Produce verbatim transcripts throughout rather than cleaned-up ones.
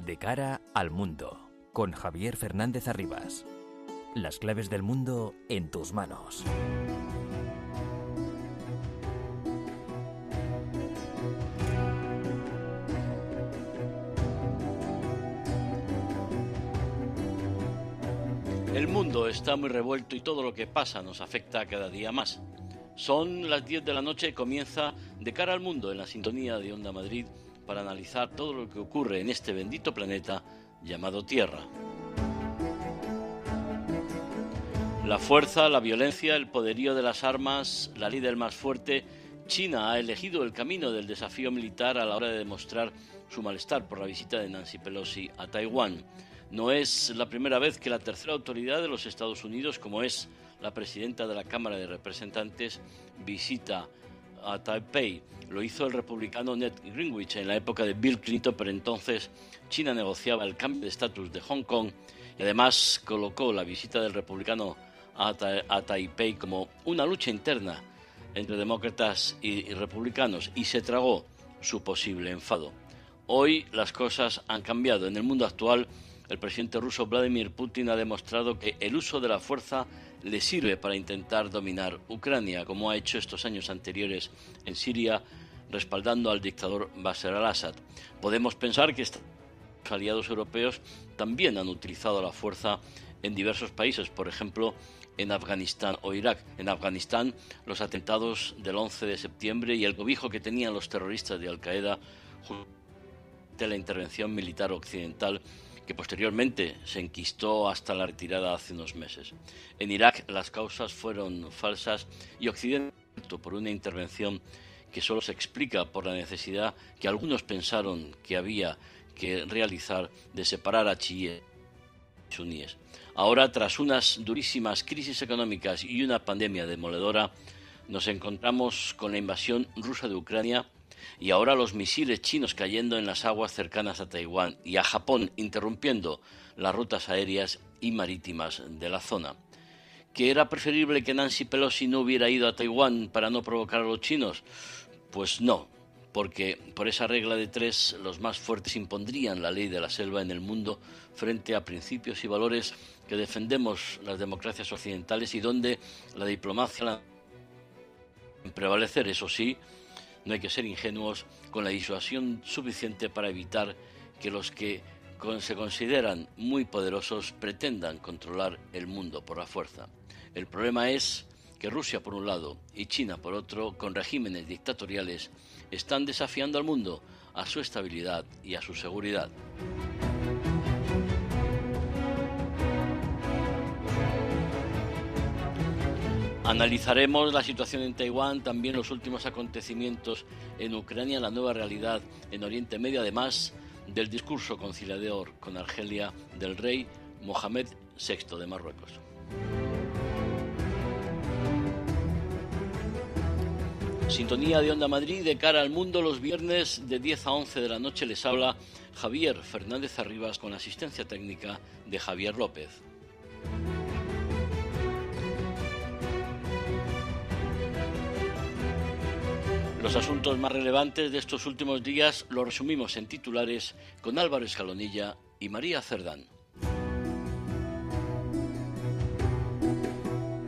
De cara al mundo, con Javier Fernández Arribas. Las claves del mundo en tus manos. El mundo está muy revuelto y todo lo que pasa nos afecta cada día más. Son las diez de la noche y comienza De cara al mundo en la sintonía de Onda Madrid para analizar todo lo que ocurre en este bendito planeta llamado Tierra. La fuerza, la violencia, el poderío de las armas, la ley del más fuerte. China ha elegido el camino del desafío militar a la hora de demostrar su malestar por la visita de Nancy Pelosi a Taiwán. No es la primera vez que la tercera autoridad de los Estados Unidos, como es la presidenta de la Cámara de Representantes, visita a Taipei. Lo hizo el republicano Ned Gingrich en la época de Bill Clinton, pero entonces China negociaba el cambio de estatus de Hong Kong y además colocó la visita del republicano a, Ta- a Taipei como una lucha interna entre demócratas y, y republicanos y se tragó su posible enfado. Hoy las cosas han cambiado. En el mundo actual, el presidente ruso Vladimir Putin ha demostrado que el uso de la fuerza le sirve para intentar dominar Ucrania, como ha hecho estos años anteriores en Siria, respaldando al dictador Bashar al-Assad. Podemos pensar que estos aliados europeos también han utilizado la fuerza en diversos países, por ejemplo, en Afganistán o Irak. En Afganistán, los atentados del once de septiembre y el cobijo que tenían los terroristas de Al-Qaeda de la intervención militar occidental, que posteriormente se enquistó hasta la retirada hace unos meses. En Irak las causas fueron falsas y Occidente por una intervención que solo se explica por la necesidad que algunos pensaron que había que realizar de separar a chiíes y suníes. Ahora, tras unas durísimas crisis económicas y una pandemia demoledora, nos encontramos con la invasión rusa de Ucrania y ahora los misiles chinos cayendo en las aguas cercanas a Taiwán y a Japón, interrumpiendo las rutas aéreas y marítimas de la zona. ¿Que era preferible que Nancy Pelosi no hubiera ido a Taiwán para no provocar a los chinos? Pues no, porque por esa regla de tres, los más fuertes impondrían la ley de la selva en el mundo frente a principios y valores que defendemos las democracias occidentales y donde la diplomacia prevalecer, eso sí. No hay que ser ingenuos con la disuasión suficiente para evitar que los que se consideran muy poderosos pretendan controlar el mundo por la fuerza. El problema es que Rusia por un lado y China por otro, con regímenes dictatoriales, están desafiando al mundo, a su estabilidad y a su seguridad. Analizaremos la situación en Taiwán, también los últimos acontecimientos en Ucrania, la nueva realidad en Oriente Medio, además del discurso conciliador con Argelia del rey Mohamed sexto de Marruecos. Sintonía de Onda Madrid, de cara al mundo, los viernes de diez a once de la noche les habla Javier Fernández Arribas con la asistencia técnica de Javier López. Los asuntos más relevantes de estos últimos días los resumimos en titulares con Álvaro Escalonilla y María Cerdán.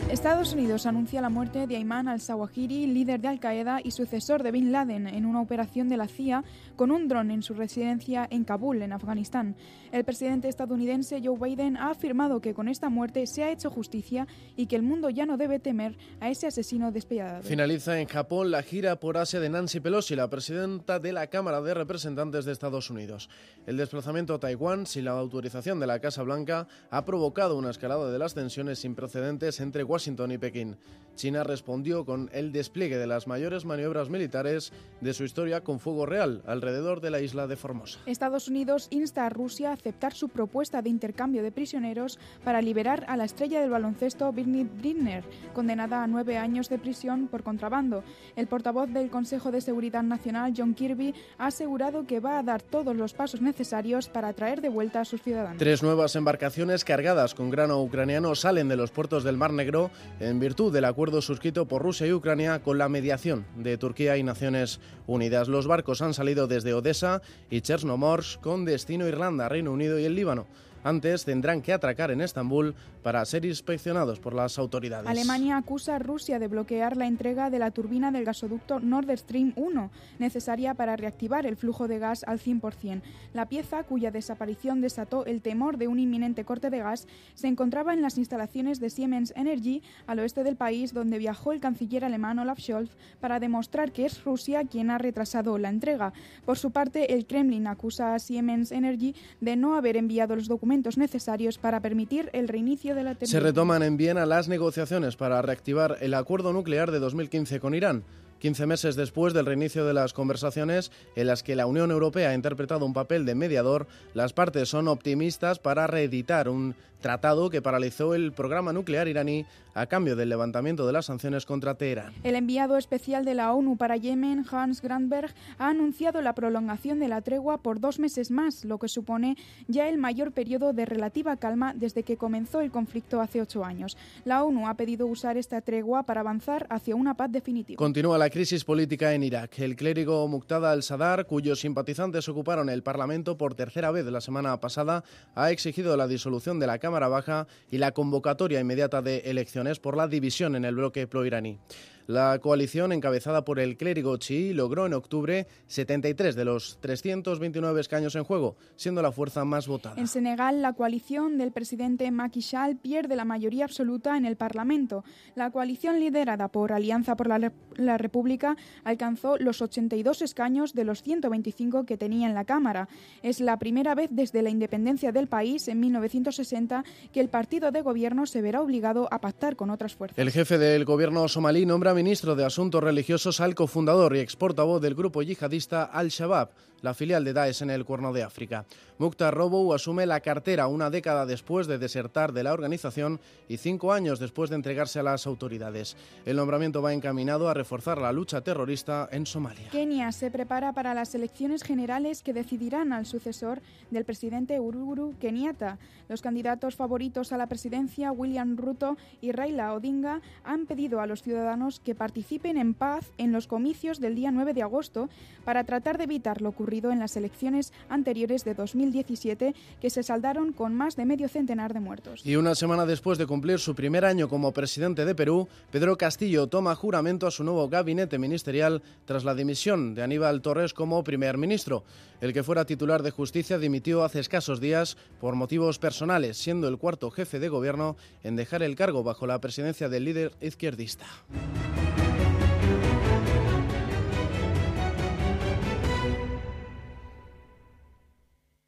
Estados Unidos anuncia la muerte de Ayman al-Zawahiri, líder de Al-Qaeda y sucesor de Bin Laden, en una operación de la C I A con un dron en su residencia en Kabul, en Afganistán. El presidente estadounidense Joe Biden ha afirmado que con esta muerte se ha hecho justicia y que el mundo ya no debe temer a ese asesino despiadado. Finaliza en Japón la gira por Asia de Nancy Pelosi, la presidenta de la Cámara de Representantes de Estados Unidos. El desplazamiento a Taiwán, sin la autorización de la Casa Blanca, ha provocado una escalada de las tensiones sin precedentes entre Washington y Pekín. China respondió con el despliegue de las mayores maniobras militares de su historia con fuego real alrededor de la isla de Formosa. Estados Unidos insta a Rusia a aceptar su propuesta de intercambio de prisioneros para liberar a la estrella del baloncesto Britney Griner, condenada a nueve años de prisión por contrabando. El portavoz del Consejo de Seguridad Nacional, John Kirby, ha asegurado que va a dar todos los pasos necesarios para traer de vuelta a sus ciudadanos. Tres nuevas embarcaciones cargadas con grano ucraniano salen de los puertos del Mar Negro en virtud del acuerdo suscrito por Rusia y Ucrania con la mediación de Turquía y Naciones Unidas. Los barcos han salido desde Odessa y Chernomorsk con destino a Irlanda, Reino Unido y el Líbano. Antes tendrán que atracar en Estambul para ser inspeccionados por las autoridades. Alemania acusa a Rusia de bloquear la entrega de la turbina del gasoducto Nord Stream uno, necesaria para reactivar el flujo de gas al cien por cien. La pieza, cuya desaparición desató el temor de un inminente corte de gas, se encontraba en las instalaciones de Siemens Energy al oeste del país, donde viajó el canciller alemán Olaf Scholz para demostrar que es Rusia quien ha retrasado la entrega. Por su parte, el Kremlin acusa a Siemens Energy de no haber enviado los documentos necesarios para permitir el reinicio de la terminal. Se retoman en Viena las negociaciones para reactivar el acuerdo nuclear de dos mil quince con Irán. quince meses después del reinicio de las conversaciones en las que la Unión Europea ha interpretado un papel de mediador, las partes son optimistas para reeditar un tratado que paralizó el programa nuclear iraní a cambio del levantamiento de las sanciones contra Teherán. El enviado especial de la ONU para Yemen, Hans Grundberg, ha anunciado la prolongación de la tregua por dos meses más, lo que supone ya el mayor periodo de relativa calma desde que comenzó el conflicto hace ocho años. La ONU ha pedido usar esta tregua para avanzar hacia una paz definitiva. Continúa la crisis política en Irak. El clérigo Muqtada al-Sadr, cuyos simpatizantes ocuparon el Parlamento por tercera vez la semana pasada, ha exigido la disolución de la Cámara Baja y la convocatoria inmediata de elecciones por la división en el bloque proiraní. La coalición, encabezada por el clérigo chií, logró en octubre setenta y tres de los trescientos veintinueve escaños en juego, siendo la fuerza más votada. En Senegal, la coalición del presidente Macky Sall pierde la mayoría absoluta en el Parlamento. La coalición liderada por Alianza por la, Re- la República alcanzó los ochenta y dos escaños de los ciento veinticinco que tenía en la Cámara. Es la primera vez desde la independencia del país, en mil novecientos sesenta, que el partido de gobierno se verá obligado a pactar con otras fuerzas. El jefe del gobierno somalí nombra ministro de Asuntos Religiosos al cofundador y exportavoz del grupo yihadista Al-Shabaab, la filial de Daesh en el Cuerno de África. Mukhtar Robow asume la cartera una década después de desertar de la organización y cinco años después de entregarse a las autoridades. El nombramiento va encaminado a reforzar la lucha terrorista en Somalia. Kenia se prepara para las elecciones generales que decidirán al sucesor del presidente Uhuru Kenyatta. Los candidatos favoritos a la presidencia, William Ruto y Raila Odinga, han pedido a los ciudadanos que participen en paz en los comicios del día nueve de agosto para tratar de evitar lo ocurrido en las elecciones anteriores de dos mil diecisiete, que se saldaron con más de medio centenar de muertos. Y una semana después de cumplir su primer año como presidente de Perú, Pedro Castillo toma juramento a su nuevo gabinete ministerial tras la dimisión de Aníbal Torres como primer ministro. El que fuera titular de Justicia dimitió hace escasos días por motivos personales, siendo el cuarto jefe de gobierno en dejar el cargo bajo la presidencia del líder izquierdista.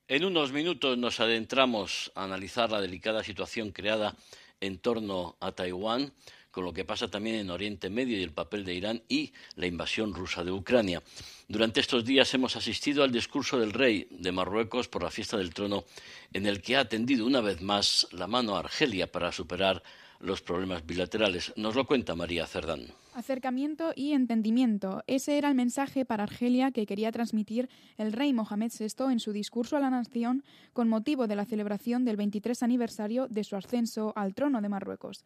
En unos minutos nos adentramos a analizar la delicada situación creada en torno a Taiwán, con lo que pasa también en Oriente Medio y el papel de Irán y la invasión rusa de Ucrania. Durante estos días hemos asistido al discurso del rey de Marruecos por la fiesta del trono, en el que ha tendido una vez más la mano a Argelia para superar los problemas bilaterales. Nos lo cuenta María Cerdán. Acercamiento y entendimiento. Ese era el mensaje para Argelia que quería transmitir el rey Mohamed sexto en su discurso a la nación con motivo de la celebración del veintitrés aniversario de su ascenso al trono de Marruecos.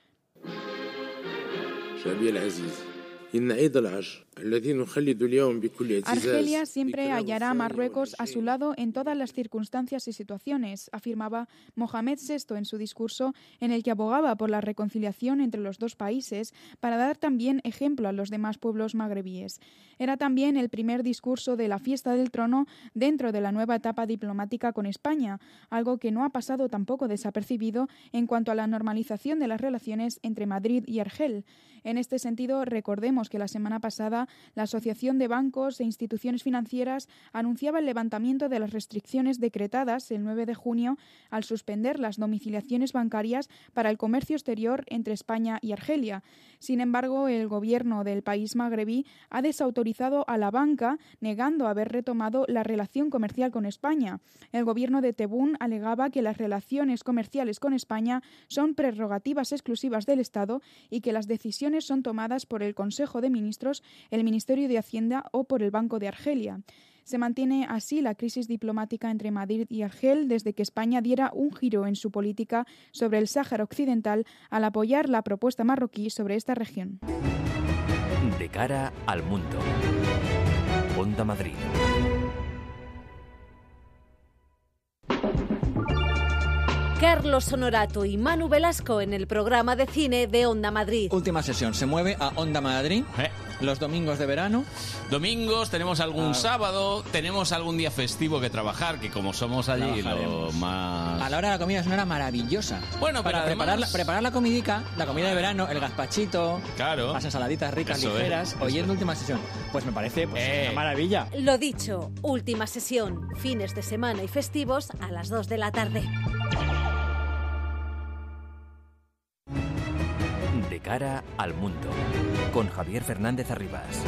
Argelia siempre hallará a Marruecos a su lado en todas las circunstancias y situaciones, afirmaba Mohamed sexto en su discurso, en el que abogaba por la reconciliación entre los dos países para dar también ejemplo a los demás pueblos magrebíes. Era también el primer discurso de la fiesta del trono dentro de la nueva etapa diplomática con España, algo que no ha pasado tampoco desapercibido en cuanto a la normalización de las relaciones entre Madrid y Argel. En este sentido, recordemos que la semana pasada la Asociación de Bancos e Instituciones Financieras anunciaba el levantamiento de las restricciones decretadas el nueve de junio al suspender las domiciliaciones bancarias para el comercio exterior entre España y Argelia. Sin embargo, el gobierno del país magrebí ha desautorizado a la banca, negando haber retomado la relación comercial con España. El gobierno de Tebboune alegaba que las relaciones comerciales con España son prerrogativas exclusivas del Estado y que las decisiones son tomadas por el Consejo de Ministros, el Ministerio de Hacienda o por el Banco de Argelia. Se mantiene así la crisis diplomática entre Madrid y Argel desde que España diera un giro en su política sobre el Sáhara Occidental al apoyar la propuesta marroquí sobre esta región. De cara al mundo. Onda Madrid. Carlos Honorato y Manu Velasco en el programa de cine de Onda Madrid. Última sesión, se mueve a Onda Madrid. ¿Eh? Los domingos de verano. Domingos, tenemos algún ah. sábado, tenemos algún día festivo que trabajar, que como somos allí lo más... A la hora de la comida es una hora maravillosa. Bueno, para pero preparar, además... la, preparar la comidica, la comida de verano, el gazpachito, claro, pasas saladitas ricas, eso ligeras, es, oyendo es. Última sesión. Pues me parece pues, eh. una maravilla. Lo dicho, última sesión, fines de semana y festivos a las dos de la tarde. De cara al mundo, con Javier Fernández Arribas.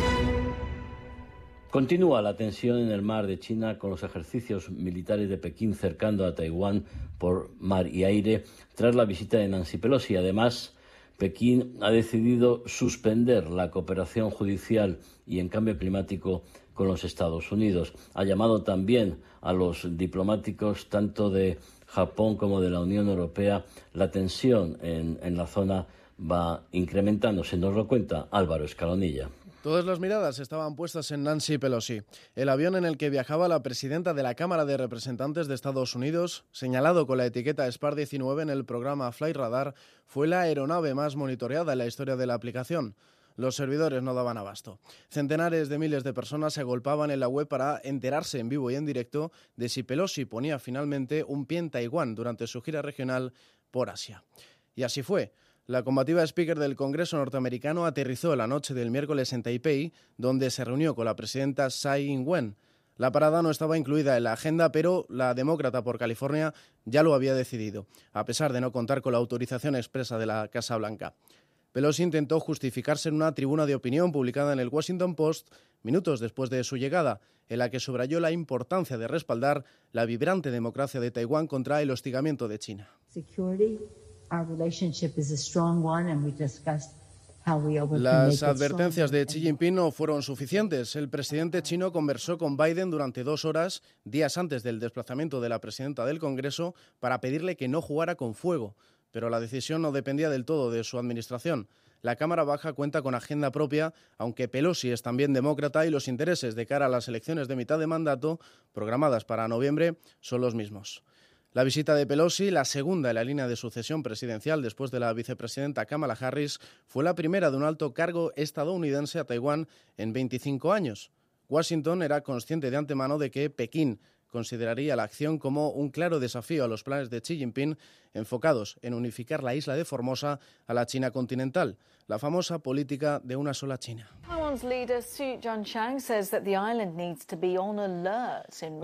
Continúa la tensión en el mar de China con los ejercicios militares de Pekín cercando a Taiwán por mar y aire tras la visita de Nancy Pelosi. Además, Pekín ha decidido suspender la cooperación judicial y en cambio climático con los Estados Unidos. Ha llamado también a los diplomáticos tanto de Japón como de la Unión Europea. La tensión en, en la zona va incrementándose, nos lo cuenta Álvaro Escalonilla. Todas las miradas estaban puestas en Nancy Pelosi. El avión en el que viajaba la presidenta de la Cámara de Representantes de Estados Unidos, señalado con la etiqueta SPAR diecinueve en el programa Flight Radar, fue la aeronave más monitoreada en la historia de la aplicación. Los servidores no daban abasto. Centenares de miles de personas se agolpaban en la web para enterarse en vivo y en directo de si Pelosi ponía finalmente un pie en Taiwán durante su gira regional por Asia. Y así fue. La combativa speaker del Congreso norteamericano aterrizó la noche del miércoles en Taipei, donde se reunió con la presidenta Tsai Ing-wen. La parada no estaba incluida en la agenda, pero la demócrata por California ya lo había decidido, a pesar de no contar con la autorización expresa de la Casa Blanca. Pelosi intentó justificarse en una tribuna de opinión publicada en el Washington Post minutos después de su llegada, en la que subrayó la importancia de respaldar la vibrante democracia de Taiwán contra el hostigamiento de China. Security. Las advertencias de Xi Jinping no fueron suficientes. El presidente chino conversó con Biden durante dos horas, días antes del desplazamiento de la presidenta del Congreso, para pedirle que no jugara con fuego. Pero la decisión no dependía del todo de su administración. La Cámara Baja cuenta con agenda propia, aunque Pelosi es también demócrata y los intereses de cara a las elecciones de mitad de mandato, programadas para noviembre, son los mismos. La visita de Pelosi, la segunda en la línea de sucesión presidencial después de la vicepresidenta Kamala Harris, fue la primera de un alto cargo estadounidense a Taiwán en veinticinco años. Washington era consciente de antemano de que Pekín consideraría la acción como un claro desafío a los planes de Xi Jinping enfocados en unificar la isla de Formosa a la China continental, la famosa política de una sola China.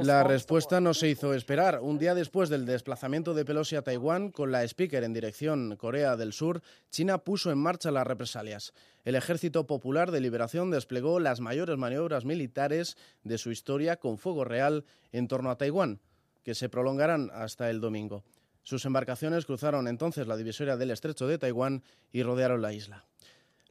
La respuesta no se hizo esperar. Un día después del desplazamiento de Pelosi a Taiwán, con la speaker en dirección Corea del Sur, China puso en marcha las represalias. El Ejército Popular de Liberación desplegó las mayores maniobras militares de su historia con fuego real en torno a Taiwán, que se prolongarán hasta el domingo. Sus embarcaciones cruzaron entonces la divisoria del estrecho de Taiwán y rodearon la isla.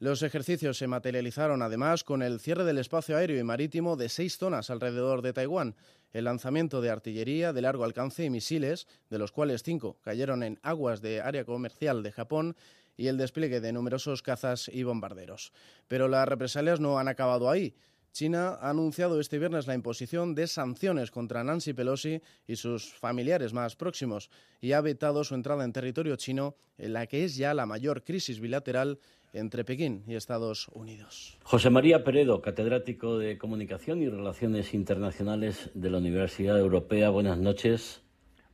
Los ejercicios se materializaron además con el cierre del espacio aéreo y marítimo de seis zonas alrededor de Taiwán, el lanzamiento de artillería de largo alcance y misiles, de los cuales cinco cayeron en aguas de área comercial de Japón, y el despliegue de numerosos cazas y bombarderos. Pero las represalias no han acabado ahí. China ha anunciado este viernes la imposición de sanciones contra Nancy Pelosi y sus familiares más próximos y ha vetado su entrada en territorio chino, en la que es ya la mayor crisis bilateral entre Pekín y Estados Unidos. José María Peredo, catedrático de Comunicación y Relaciones Internacionales de la Universidad Europea. Buenas noches.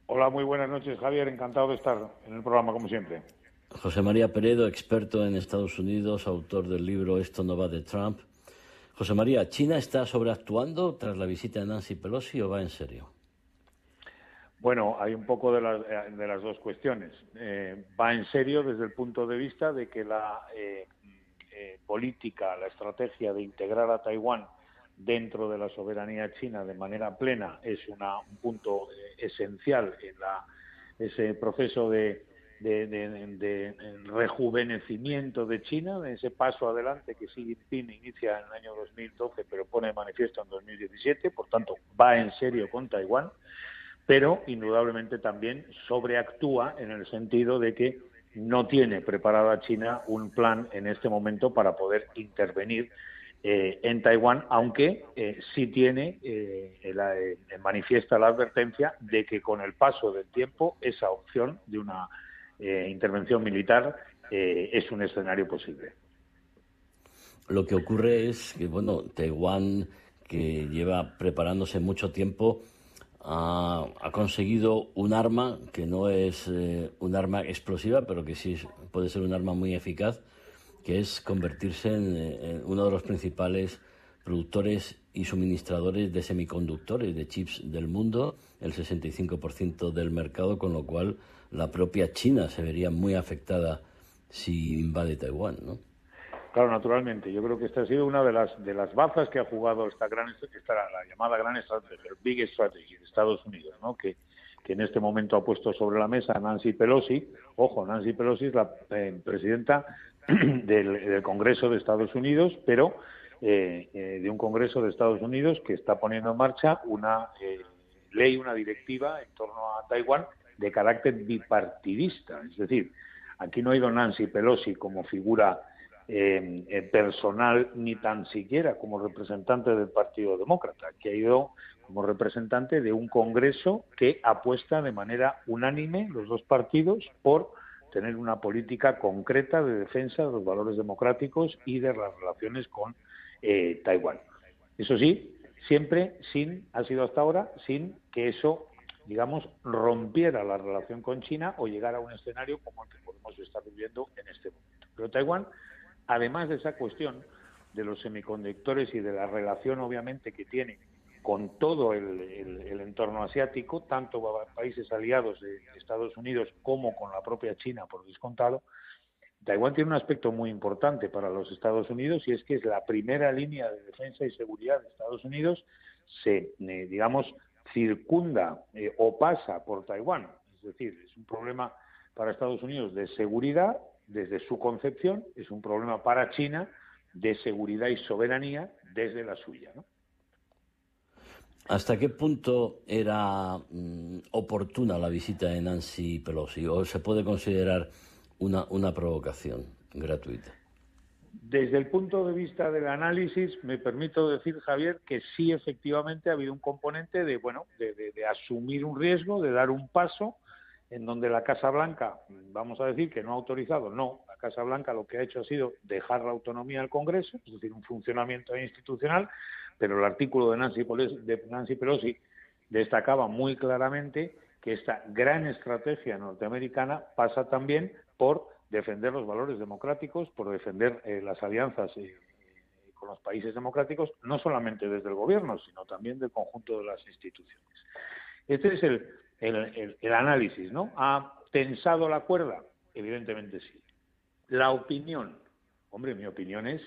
Hola, muy buenas noches, Javier. Encantado de estar en el programa, como siempre. José María Peredo, experto en Estados Unidos, autor del libro Esto no va de Trump. José María, ¿China está sobreactuando tras la visita de Nancy Pelosi o va en serio? Bueno, hay un poco de las, de las dos cuestiones. Eh, va en serio desde el punto de vista de que la eh, eh, política, la estrategia de integrar a Taiwán dentro de la soberanía china de manera plena es una, un punto eh, esencial en la, ese proceso de de, de, de rejuvenecimiento de China, de ese paso adelante que Xi Jinping inicia en el año dos mil doce, pero pone de manifiesto en dos mil diecisiete, por tanto va en serio con Taiwán, pero indudablemente también sobreactúa en el sentido de que no tiene preparada a China un plan en este momento para poder intervenir eh, en Taiwán, aunque eh, sí tiene, eh, la, eh, manifiesta la advertencia de que con el paso del tiempo esa opción de una eh, intervención militar eh, es un escenario posible. Lo que ocurre es que, bueno, Taiwán, que lleva preparándose mucho tiempo, Ha, ha conseguido un arma que no es eh, un arma explosiva, pero que sí puede ser un arma muy eficaz, que es convertirse en, en uno de los principales productores y suministradores de semiconductores, de chips del mundo, el sesenta y cinco por ciento del mercado, con lo cual la propia China se vería muy afectada si invade Taiwán, ¿no? Claro, naturalmente. Yo creo que esta ha sido una de las de las bazas que ha jugado esta gran esta, la llamada gran estrategia, el Big Strategy de Estados Unidos, ¿no? Que, que en este momento ha puesto sobre la mesa Nancy Pelosi. Ojo, Nancy Pelosi es la eh, presidenta del, del Congreso de Estados Unidos, pero eh, eh, de un Congreso de Estados Unidos que está poniendo en marcha una eh, ley, una directiva en torno a Taiwán de carácter bipartidista. Es decir, aquí no ha ido Nancy Pelosi como figura Eh, eh, personal, ni tan siquiera como representante del Partido Demócrata, que ha ido como representante de un Congreso que apuesta de manera unánime, los dos partidos, por tener una política concreta de defensa de los valores democráticos y de las relaciones con eh, Taiwán. Eso sí, siempre sin, ha sido hasta ahora, sin que eso, digamos, rompiera la relación con China o llegara a un escenario como el que podemos estar viviendo en este momento. Pero Taiwán, además de esa cuestión de los semiconductores y de la relación, obviamente, que tiene con todo el, el, el entorno asiático, tanto países aliados de Estados Unidos como con la propia China, por descontado, Taiwán tiene un aspecto muy importante para los Estados Unidos, y es que es la primera línea de defensa y seguridad de Estados Unidos, se, eh, digamos, circunda eh, o pasa por Taiwán. Es decir, es un problema para Estados Unidos de seguridad, desde su concepción, es un problema para China de seguridad y soberanía desde la suya, ¿no? ¿Hasta qué punto era mm, oportuna la visita de Nancy Pelosi, o se puede considerar una, una provocación gratuita? Desde el punto de vista del análisis, me permito decir, Javier, que sí, efectivamente, ha habido un componente de, bueno, de, de, de asumir un riesgo, de dar un paso, en donde la Casa Blanca, vamos a decir que no ha autorizado, no, la Casa Blanca lo que ha hecho ha sido dejar la autonomía al Congreso, es decir, un funcionamiento institucional, pero el artículo de Nancy Pelosi, de Nancy Pelosi destacaba muy claramente que esta gran estrategia norteamericana pasa también por defender los valores democráticos, por defender eh, las alianzas eh, con los países democráticos, no solamente desde el gobierno, sino también del conjunto de las instituciones. Este es el El, el, el análisis, ¿no? ¿Ha tensado la cuerda? Evidentemente sí. La opinión, hombre, mi opinión es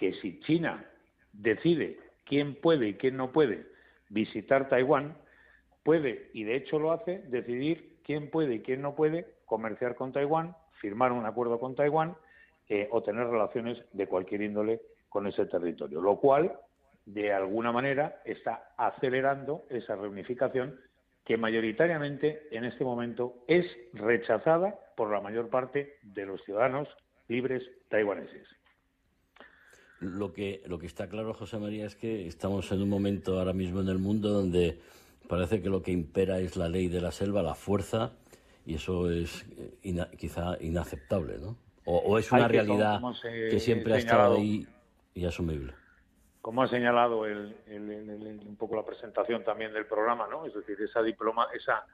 que si China decide quién puede y quién no puede visitar Taiwán, puede, y de hecho lo hace, decidir quién puede y quién no puede comerciar con Taiwán, firmar un acuerdo con Taiwán eh, o tener relaciones de cualquier índole con ese territorio, lo cual, de alguna manera, está acelerando esa reunificación que mayoritariamente en este momento es rechazada por la mayor parte de los ciudadanos libres taiwaneses. Lo que, lo que está claro, José María, es que estamos en un momento ahora mismo en el mundo donde parece que lo que impera es la ley de la selva, la fuerza, y eso es ina, quizá inaceptable, ¿no? O, o es una realidad que siempre ha estado ahí y asumible. Como ha señalado el, el, el, el, un poco la presentación también del programa, ¿no? Es decir, esa diploma, esa,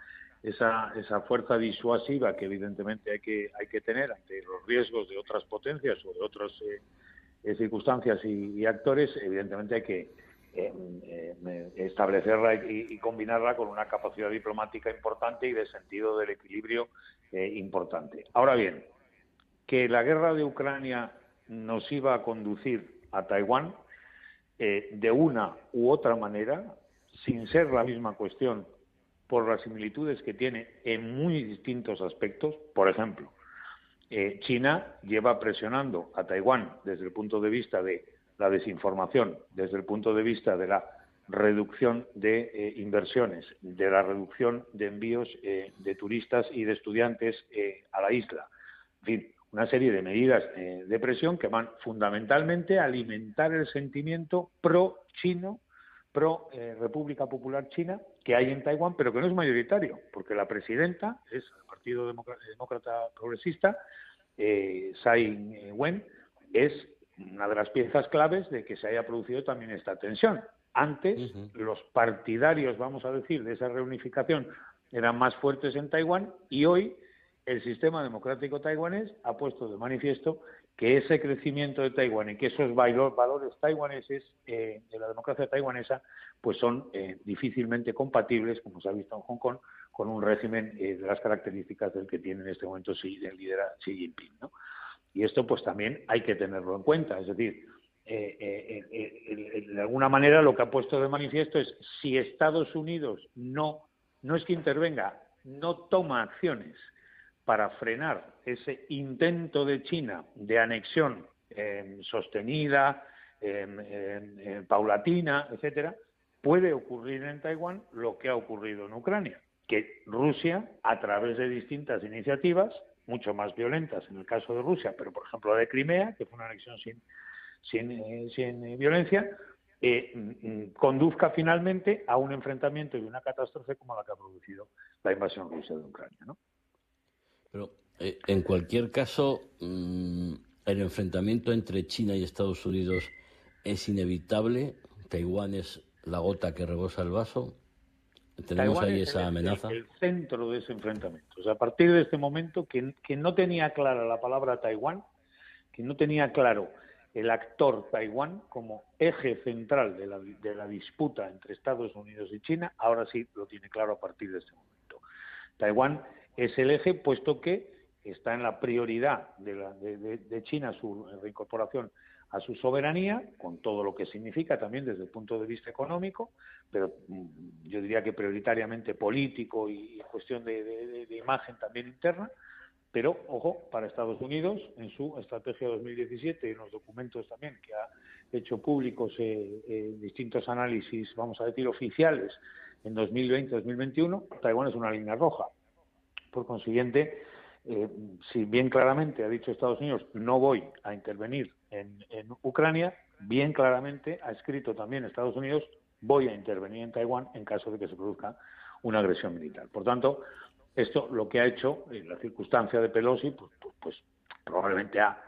esa, esa fuerza disuasiva que evidentemente hay que hay que tener ante los riesgos de otras potencias o de otras eh, circunstancias y, y actores, evidentemente hay que eh, eh, establecerla y, y combinarla con una capacidad diplomática importante y de sentido del equilibrio eh, importante. Ahora bien, que la guerra de Ucrania nos iba a conducir a Taiwán, Eh, de una u otra manera, sin ser la misma cuestión por las similitudes que tiene en muy distintos aspectos. Por ejemplo, eh, China lleva presionando a Taiwán desde el punto de vista de la desinformación, desde el punto de vista de la reducción de eh, inversiones, de la reducción de envíos eh, de turistas y de estudiantes eh, a la isla. En fin, una serie de medidas eh, de presión que van fundamentalmente a alimentar el sentimiento pro-chino, pro eh, República Popular China, que hay en Taiwán, pero que no es mayoritario, porque la presidenta es el Partido Demócrata, Demócrata Progresista, eh, Tsai Ing-wen, es una de las piezas claves de que se haya producido también esta tensión. Antes, uh-huh. los partidarios, vamos a decir, de esa reunificación eran más fuertes en Taiwán, y hoy el sistema democrático taiwanés ha puesto de manifiesto que ese crecimiento de Taiwán y que esos valores taiwaneses, eh, de la democracia taiwanesa, pues son eh, difícilmente compatibles, como se ha visto en Hong Kong, con un régimen eh, de las características del que tiene en este momento Xi, el líder Xi Jinping, ¿no? Y esto pues también hay que tenerlo en cuenta, es decir, eh, eh, eh, eh, de alguna manera lo que ha puesto de manifiesto es si Estados Unidos no, no es que intervenga, no toma acciones para frenar ese intento de China de anexión eh, sostenida, eh, eh, paulatina, etcétera, puede ocurrir en Taiwán lo que ha ocurrido en Ucrania, que Rusia, a través de distintas iniciativas, mucho más violentas en el caso de Rusia, pero por ejemplo la de Crimea, que fue una anexión sin, sin, eh, sin eh, violencia, eh, mm, conduzca finalmente a un enfrentamiento y una catástrofe como la que ha producido la invasión rusa de Ucrania, ¿no? Pero eh, en cualquier caso, mmm, el enfrentamiento entre China y Estados Unidos es inevitable. Taiwán es la gota que rebosa el vaso. Tenemos Taiwán ahí esa amenaza. El, el centro de ese enfrentamiento. O sea, a partir de este momento, quien, quien no tenía clara la palabra Taiwán, quien no tenía claro el actor Taiwán como eje central de la, de la disputa entre Estados Unidos y China, ahora sí lo tiene claro a partir de este momento. Taiwán es el eje, puesto que está en la prioridad de, la, de, de, de China su reincorporación a su soberanía, con todo lo que significa también desde el punto de vista económico, pero yo diría que prioritariamente político y cuestión de, de, de imagen también interna, pero, ojo, para Estados Unidos, en su estrategia dos mil diecisiete y en los documentos también que ha hecho públicos eh, eh, distintos análisis, vamos a decir, oficiales en dos mil veinte dos mil veintiuno, Taiwán es una línea roja. Por consiguiente, eh, si bien claramente ha dicho Estados Unidos no voy a intervenir en, en Ucrania, bien claramente ha escrito también Estados Unidos voy a intervenir en Taiwán en caso de que se produzca una agresión militar. Por tanto, esto lo que ha hecho, en la circunstancia de Pelosi, pues, pues, pues probablemente ha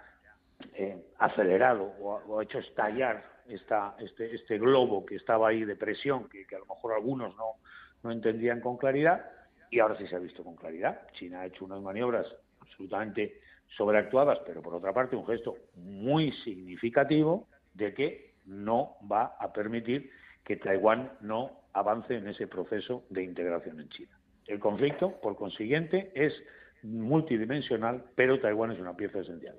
eh, acelerado o ha, o ha hecho estallar esta, este, este globo que estaba ahí de presión, que, que a lo mejor algunos no, no entendían con claridad. Y ahora sí se ha visto con claridad. China ha hecho unas maniobras absolutamente sobreactuadas, pero por otra parte un gesto muy significativo de que no va a permitir que Taiwán no avance en ese proceso de integración en China. El conflicto, por consiguiente, es multidimensional, pero Taiwán es una pieza esencial.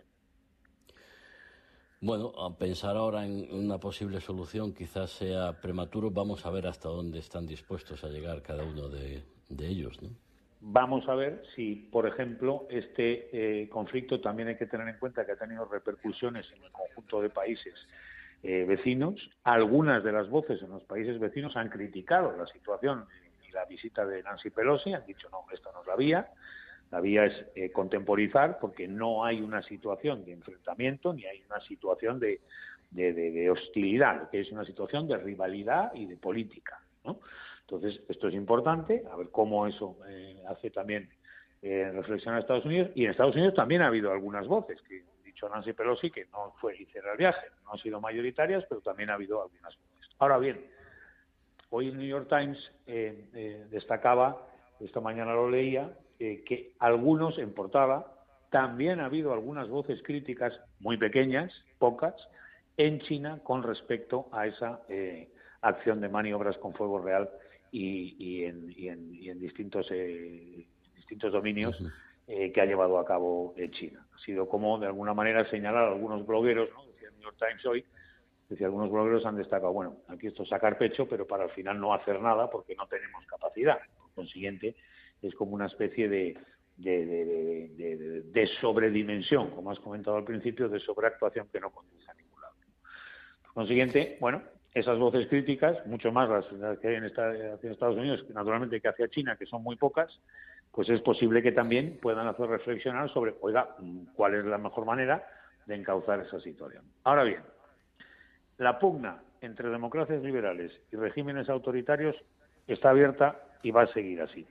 Bueno, a pensar ahora en una posible solución quizás sea prematuro. Vamos a ver hasta dónde están dispuestos a llegar cada uno de de ellos, ¿no? Vamos a ver si, por ejemplo, este eh, conflicto también hay que tener en cuenta que ha tenido repercusiones en el conjunto de países eh, vecinos. Algunas de las voces en los países vecinos han criticado la situación y la visita de Nancy Pelosi, han dicho no, esta no es la vía, la vía es eh, contemporizar, porque no hay una situación de enfrentamiento ni hay una situación de, de, de, de hostilidad, que es una situación de rivalidad y de política, ¿no? Entonces, esto es importante, a ver cómo eso eh, hace también eh, reflexionar a Estados Unidos. Y en Estados Unidos también ha habido algunas voces, que ha dicho Nancy Pelosi que no fue hiciera el viaje, no han sido mayoritarias, pero también ha habido algunas voces. Ahora bien, hoy el New York Times eh, eh, destacaba, esta mañana lo leía, eh, que algunos en portada, también ha habido algunas voces críticas muy pequeñas, pocas, en China con respecto a esa eh, acción de maniobras con fuego real Y, y, en, y, en, y en distintos eh, distintos dominios eh, que ha llevado a cabo eh, China. Ha sido como, de alguna manera, señalar a algunos blogueros, ¿no? Decía el New York Times hoy, decía, algunos blogueros han destacado, bueno, aquí esto es sacar pecho, pero para al final no hacer nada porque no tenemos capacidad. Por consiguiente, es como una especie de, de, de, de, de, de, de sobredimensión, como has comentado al principio, de sobreactuación que no conduce a ningún lado. Por consiguiente, bueno, esas voces críticas, mucho más las que hay en Estados Unidos, naturalmente, que hacia China, que son muy pocas, pues es posible que también puedan hacer reflexionar sobre, oiga, cuál es la mejor manera de encauzar esa situación. Ahora bien, la pugna entre democracias liberales y regímenes autoritarios está abierta y va a seguir así.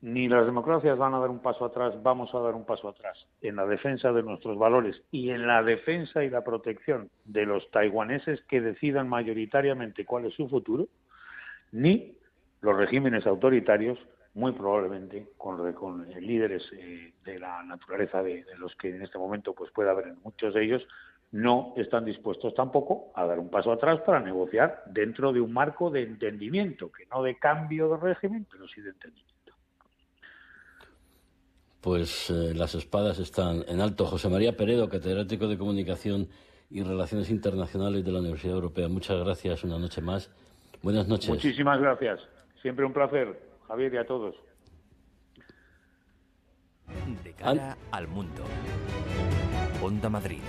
Ni las democracias van a dar un paso atrás, vamos a dar un paso atrás en la defensa de nuestros valores y en la defensa y la protección de los taiwaneses que decidan mayoritariamente cuál es su futuro, ni los regímenes autoritarios, muy probablemente con, con líderes eh, de la naturaleza de, de los que en este momento pues puede haber en muchos de ellos, no están dispuestos tampoco a dar un paso atrás para negociar dentro de un marco de entendimiento, que no de cambio de régimen, pero sí de entendimiento. Pues eh, las espadas están en alto. José María Peredo, catedrático de Comunicación y Relaciones Internacionales de la Universidad Europea. Muchas gracias una noche más. Buenas noches. Muchísimas gracias. Siempre un placer, Javier, y a todos. De cara al mundo. Onda Madrid.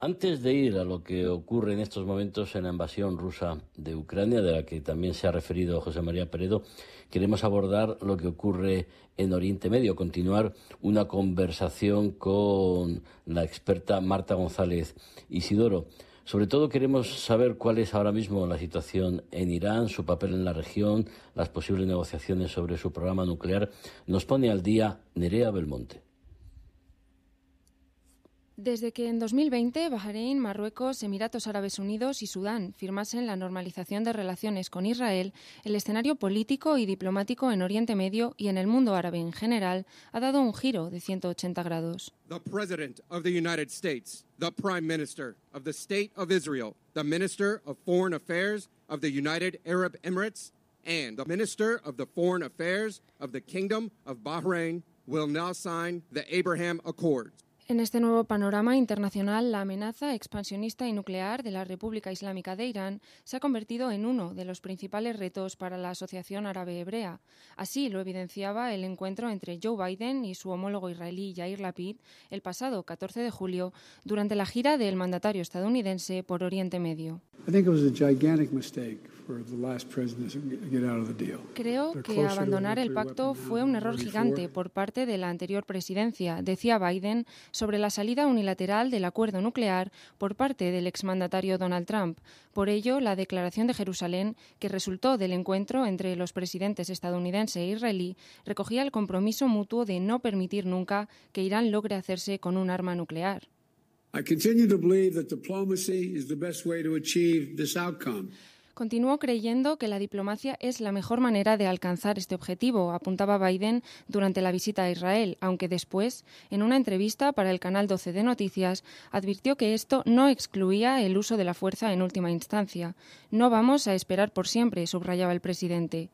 Antes de ir a lo que ocurre en estos momentos en la invasión rusa de Ucrania, de la que también se ha referido José María Peredo, queremos abordar lo que ocurre en Oriente Medio, continuar una conversación con la experta Marta González Isidoro. Sobre todo queremos saber cuál es ahora mismo la situación en Irán, su papel en la región, las posibles negociaciones sobre su programa nuclear. Nos pone al día Nerea Belmonte. Desde que en dos mil veinte Bahrein, Marruecos, Emiratos Árabes Unidos y Sudán firmasen la normalización de relaciones con Israel, el escenario político y diplomático en Oriente Medio y en el mundo árabe en general ha dado un giro de ciento ochenta grados. The President of the United States, the Prime Minister of the State of Israel, the Minister of Foreign Affairs of the United Arab Emirates and the Minister of the Foreign Affairs of the Kingdom of Bahrain will now sign the Abraham Accords. En este nuevo panorama internacional, la amenaza expansionista y nuclear de la República Islámica de Irán se ha convertido en uno de los principales retos para la Asociación Árabe Hebrea. Así lo evidenciaba el encuentro entre Joe Biden y su homólogo israelí Yair Lapid el pasado catorce de julio durante la gira del mandatario estadounidense por Oriente Medio. Creo que abandonar el pacto fue un error gigante por parte de la anterior presidencia, decía Biden, sobre la salida unilateral del acuerdo nuclear por parte del exmandatario Donald Trump. Por ello, la declaración de Jerusalén, que resultó del encuentro entre los presidentes estadounidense e israelí, recogía el compromiso mutuo de no permitir nunca que Irán logre hacerse con un arma nuclear. I continue to believe that diplomacy is the best way to achieve this outcome. Continuó creyendo que la diplomacia es la mejor manera de alcanzar este objetivo, apuntaba Biden durante la visita a Israel, aunque después, en una entrevista para el canal doce de Noticias, advirtió que esto no excluía el uso de la fuerza en última instancia. No vamos a esperar por siempre, subrayaba el presidente.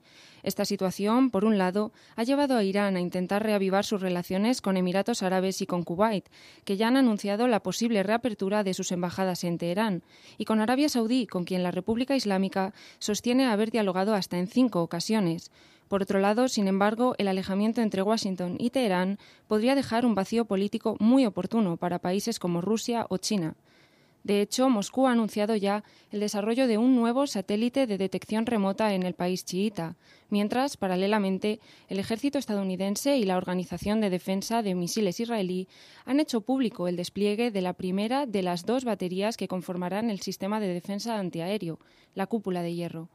Esta situación, por un lado, ha llevado a Irán a intentar reavivar sus relaciones con Emiratos Árabes y con Kuwait, que ya han anunciado la posible reapertura de sus embajadas en Teherán, y con Arabia Saudí, con quien la República Islámica sostiene haber dialogado hasta en cinco ocasiones. Por otro lado, sin embargo, el alejamiento entre Washington y Teherán podría dejar un vacío político muy oportuno para países como Rusia o China. De hecho, Moscú ha anunciado ya el desarrollo de un nuevo satélite de detección remota en el país chiita, mientras, paralelamente, el ejército estadounidense y la Organización de Defensa de Misiles israelí han hecho público el despliegue de la primera de las dos baterías que conformarán el sistema de defensa antiaéreo, la cúpula de hierro.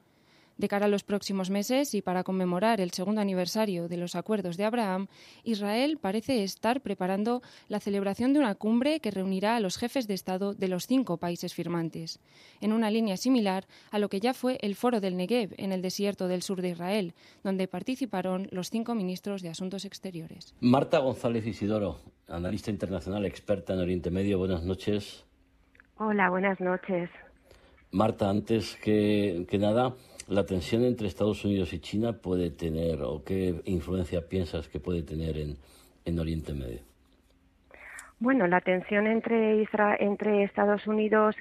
De cara a los próximos meses y para conmemorar el segundo aniversario de los Acuerdos de Abraham, Israel parece estar preparando la celebración de una cumbre que reunirá a los jefes de Estado de los cinco países firmantes, en una línea similar a lo que ya fue el Foro del Negev en el desierto del sur de Israel, donde participaron los cinco ministros de Asuntos Exteriores. Marta González Isidoro, analista internacional, experta en Oriente Medio. Buenas noches. Hola, buenas noches. Marta, antes que, que nada, ¿la tensión entre Estados Unidos y China puede tener, o qué influencia piensas que puede tener en, en Oriente Medio? Bueno, la tensión entre, Israel, entre Estados Unidos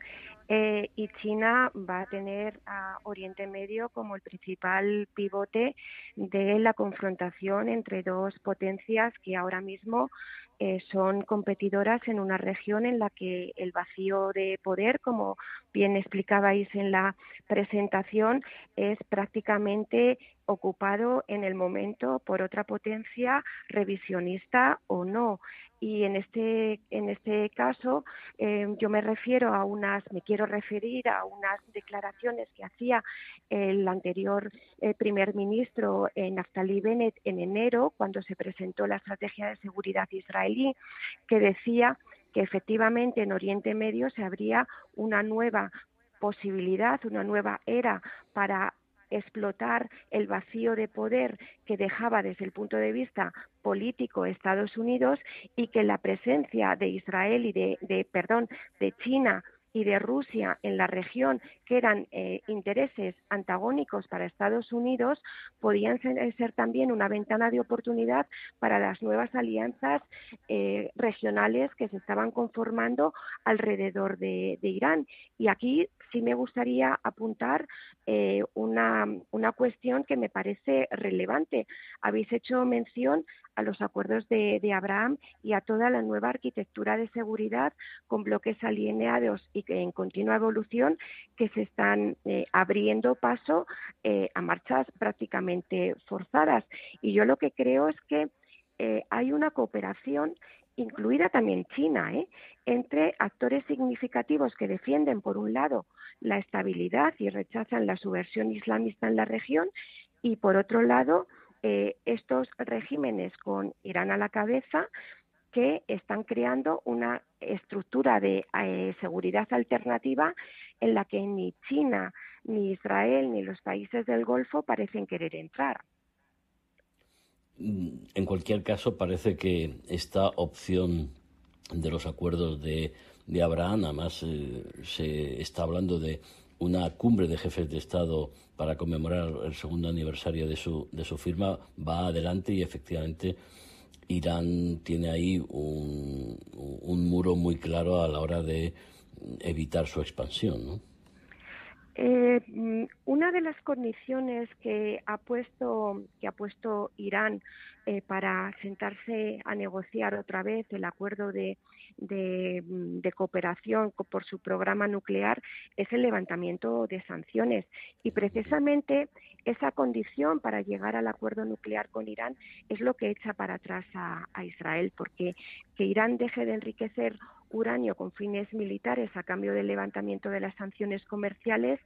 Eh, y China va a tener a Oriente Medio como el principal pivote de la confrontación entre dos potencias que ahora mismo eh, son competidoras en una región en la que el vacío de poder, como bien explicabais en la presentación, es prácticamente ocupado en el momento por otra potencia revisionista o no. Y en este en este caso eh, yo me refiero a unas me quiero referir a unas declaraciones que hacía el anterior eh, primer ministro eh, Naftali Bennett en enero, cuando se presentó la estrategia de seguridad israelí, que decía que efectivamente en Oriente Medio se abría una nueva posibilidad, una nueva era para explotar el vacío de poder que dejaba desde el punto de vista político Estados Unidos, y que la presencia de Israel y de, de perdón, de China y de Rusia en la región, que eran eh, intereses antagónicos para Estados Unidos, podían ser, ser también una ventana de oportunidad para las nuevas alianzas eh, regionales que se estaban conformando alrededor de, de Irán. Y aquí sí me gustaría apuntar eh, una, una cuestión que me parece relevante. Habéis hecho mención a los acuerdos de, de Abraham y a toda la nueva arquitectura de seguridad con bloques alineados y que en continua evolución que se están eh, abriendo paso eh, a marchas prácticamente forzadas. Y yo lo que creo es que eh, hay una cooperación, incluida también China, ¿eh? entre actores significativos que defienden, por un lado, la estabilidad y rechazan la subversión islamista en la región, y, por otro lado, Eh, estos regímenes con Irán a la cabeza que están creando una estructura de eh, seguridad alternativa en la que ni China, ni Israel, ni los países del Golfo parecen querer entrar. En cualquier caso, parece que esta opción de los acuerdos de, de Abraham, además eh, se está hablando de una cumbre de jefes de Estado para conmemorar el segundo aniversario de su, de su firma, va adelante y efectivamente Irán tiene ahí un, un muro muy claro a la hora de evitar su expansión, ¿no? Eh, una de las condiciones que ha puesto, que ha puesto Irán eh, para sentarse a negociar otra vez el acuerdo de, de, de cooperación por su programa nuclear es el levantamiento de sanciones. Y precisamente esa condición para llegar al acuerdo nuclear con Irán es lo que echa para atrás a, a Israel, porque que Irán deje de enriquecer uranio con fines militares a cambio del levantamiento de las sanciones comerciales,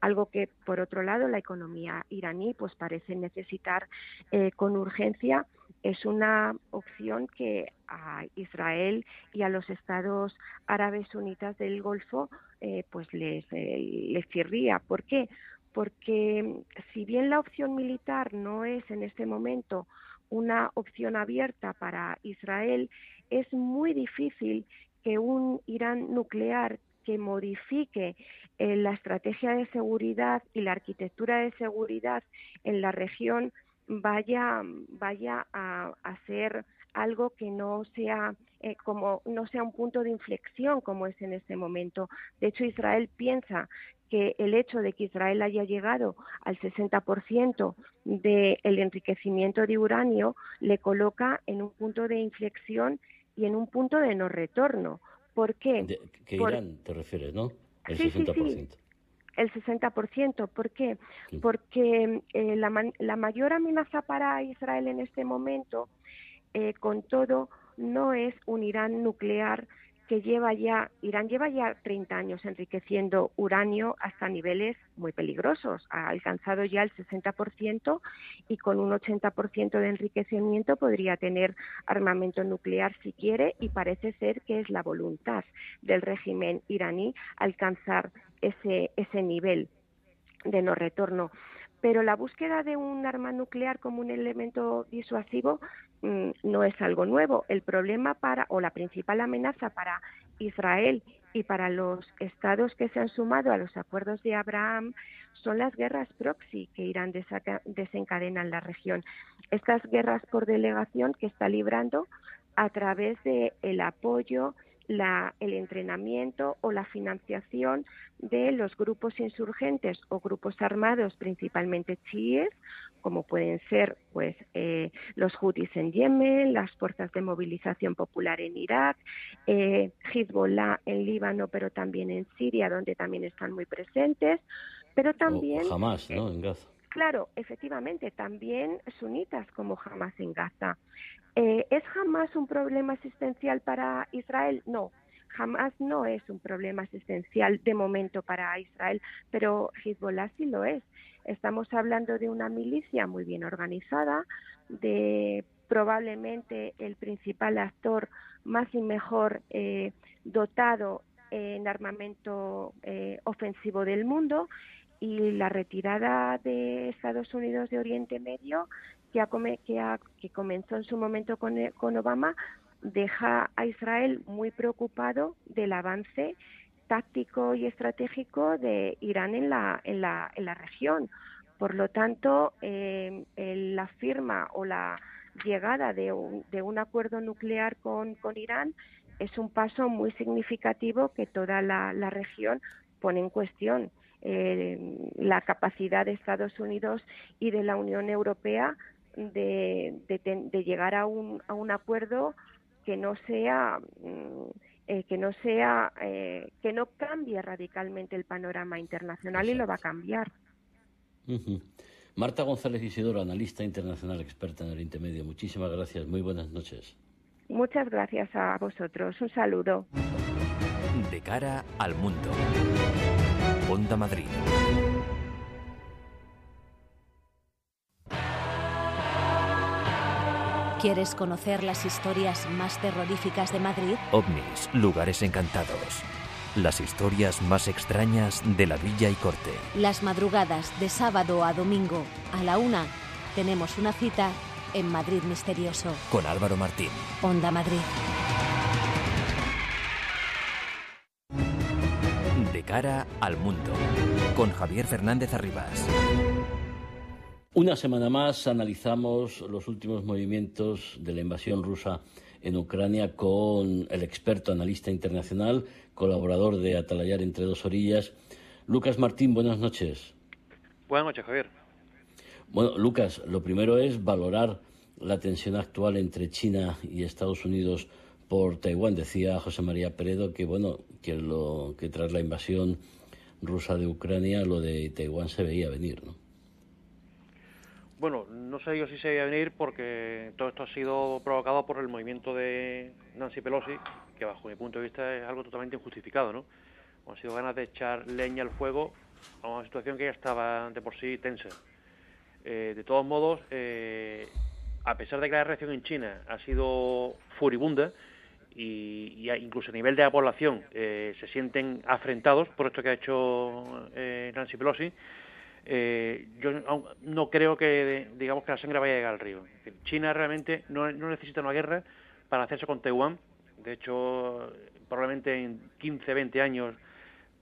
algo que, por otro lado, la economía iraní pues parece necesitar eh, con urgencia, es una opción que a Israel y a los estados árabes sunitas del Golfo eh, pues les, eh, les chirría. ¿Por qué? Porque si bien la opción militar no es en este momento una opción abierta para Israel, es muy difícil que un Irán nuclear que modifique eh, la estrategia de seguridad y la arquitectura de seguridad en la región vaya vaya a, a ser algo que no sea eh, como no sea un punto de inflexión como es en este momento. De hecho, Israel piensa que el hecho de que Israel haya llegado al sesenta por ciento del enriquecimiento de uranio le coloca en un punto de inflexión y en un punto de no retorno. ¿Por qué? De, que Por... Irán te refieres, ¿no? El sí, sesenta por ciento. Sí, sí. El sesenta por ciento. ¿Por qué? Sí. Porque eh, la, man... la mayor amenaza para Israel en este momento, eh, con todo, no es un Irán nuclear que lleva ya, Irán lleva ya treinta años enriqueciendo uranio hasta niveles muy peligrosos, ha alcanzado ya el sesenta por ciento y con un ochenta por ciento de enriquecimiento podría tener armamento nuclear si quiere, y parece ser que es la voluntad del régimen iraní alcanzar ese, ese nivel de no retorno. Pero la búsqueda de un arma nuclear como un elemento disuasivo mmm, no es algo nuevo. El problema para, o la principal amenaza para Israel y para los estados que se han sumado a los acuerdos de Abraham son las guerras proxy que Irán desencadena en la región. Estas guerras por delegación que está librando a través del apoyo, la, el entrenamiento o la financiación de los grupos insurgentes o grupos armados, principalmente chiíes, como pueden ser pues eh, los hutíes en Yemen, las fuerzas de movilización popular en Irak, eh, Hezbollah en Líbano, pero también en Siria, donde también están muy presentes, pero también... O Hamas, ¿no?, en Gaza. Claro, efectivamente, también sunitas como Hamas en Gaza. Eh, ¿Es Hamas un problema asistencial para Israel? No, Hamas no es un problema asistencial de momento para Israel, pero Hezbollah sí lo es. Estamos hablando de una milicia muy bien organizada, de probablemente el principal actor más y mejor eh, dotado en armamento eh, ofensivo del mundo, y la retirada de Estados Unidos de Oriente Medio, que, ha come, que, ha, que comenzó en su momento con, con Obama, deja a Israel muy preocupado del avance táctico y estratégico de Irán en la, en la, en la región. Por lo tanto, eh, la firma o la llegada de un, de un acuerdo nuclear con, con Irán es un paso muy significativo que toda la, la región pone en cuestión. Eh, la capacidad de Estados Unidos y de la Unión Europea de, de, de llegar a un, a un acuerdo que no sea eh, que no sea eh, que no cambie radicalmente el panorama internacional. Exacto. Y lo va a cambiar. Uh-huh. Marta González Isidoro, analista internacional, experta en Oriente Medio. Muchísimas gracias. Muy buenas noches. Muchas gracias a vosotros. Un saludo. De cara al mundo. Onda Madrid. ¿Quieres conocer las historias más terroríficas de Madrid? OVNIs, lugares encantados. Las historias más extrañas de la Villa y Corte. Las madrugadas de sábado a domingo a la una tenemos una cita en Madrid Misterioso. Con Álvaro Martín. Onda Madrid. De cara al mundo, con Javier Fernández Arribas. Una semana más analizamos los últimos movimientos de la invasión rusa en Ucrania con el experto analista internacional, colaborador de Atalayar Entre Dos Orillas, Lucas Martín. Buenas noches. Buenas noches, Javier. Bueno, Lucas, lo primero es valorar la tensión actual entre China y Estados Unidos por Taiwán. Decía José María Peredo que bueno que lo que tras la invasión rusa de Ucrania lo de Taiwán se veía venir, ¿no? Bueno, no sé yo si se veía venir, porque todo esto ha sido provocado por el movimiento de Nancy Pelosi, que bajo mi punto de vista es algo totalmente injustificado, ¿no? Han sido ganas de echar leña al fuego a una situación que ya estaba de por sí tensa. Eh, de todos modos, eh, a pesar de que la reacción en China ha sido furibunda, Y, y incluso a nivel de la población eh, se sienten afrentados por esto que ha hecho eh, Nancy Pelosi, eh, yo no creo que, digamos, que la sangre vaya a llegar al río. Es decir, China realmente no, no necesita una guerra para hacerse con Taiwán. De hecho, probablemente en quince, veinte años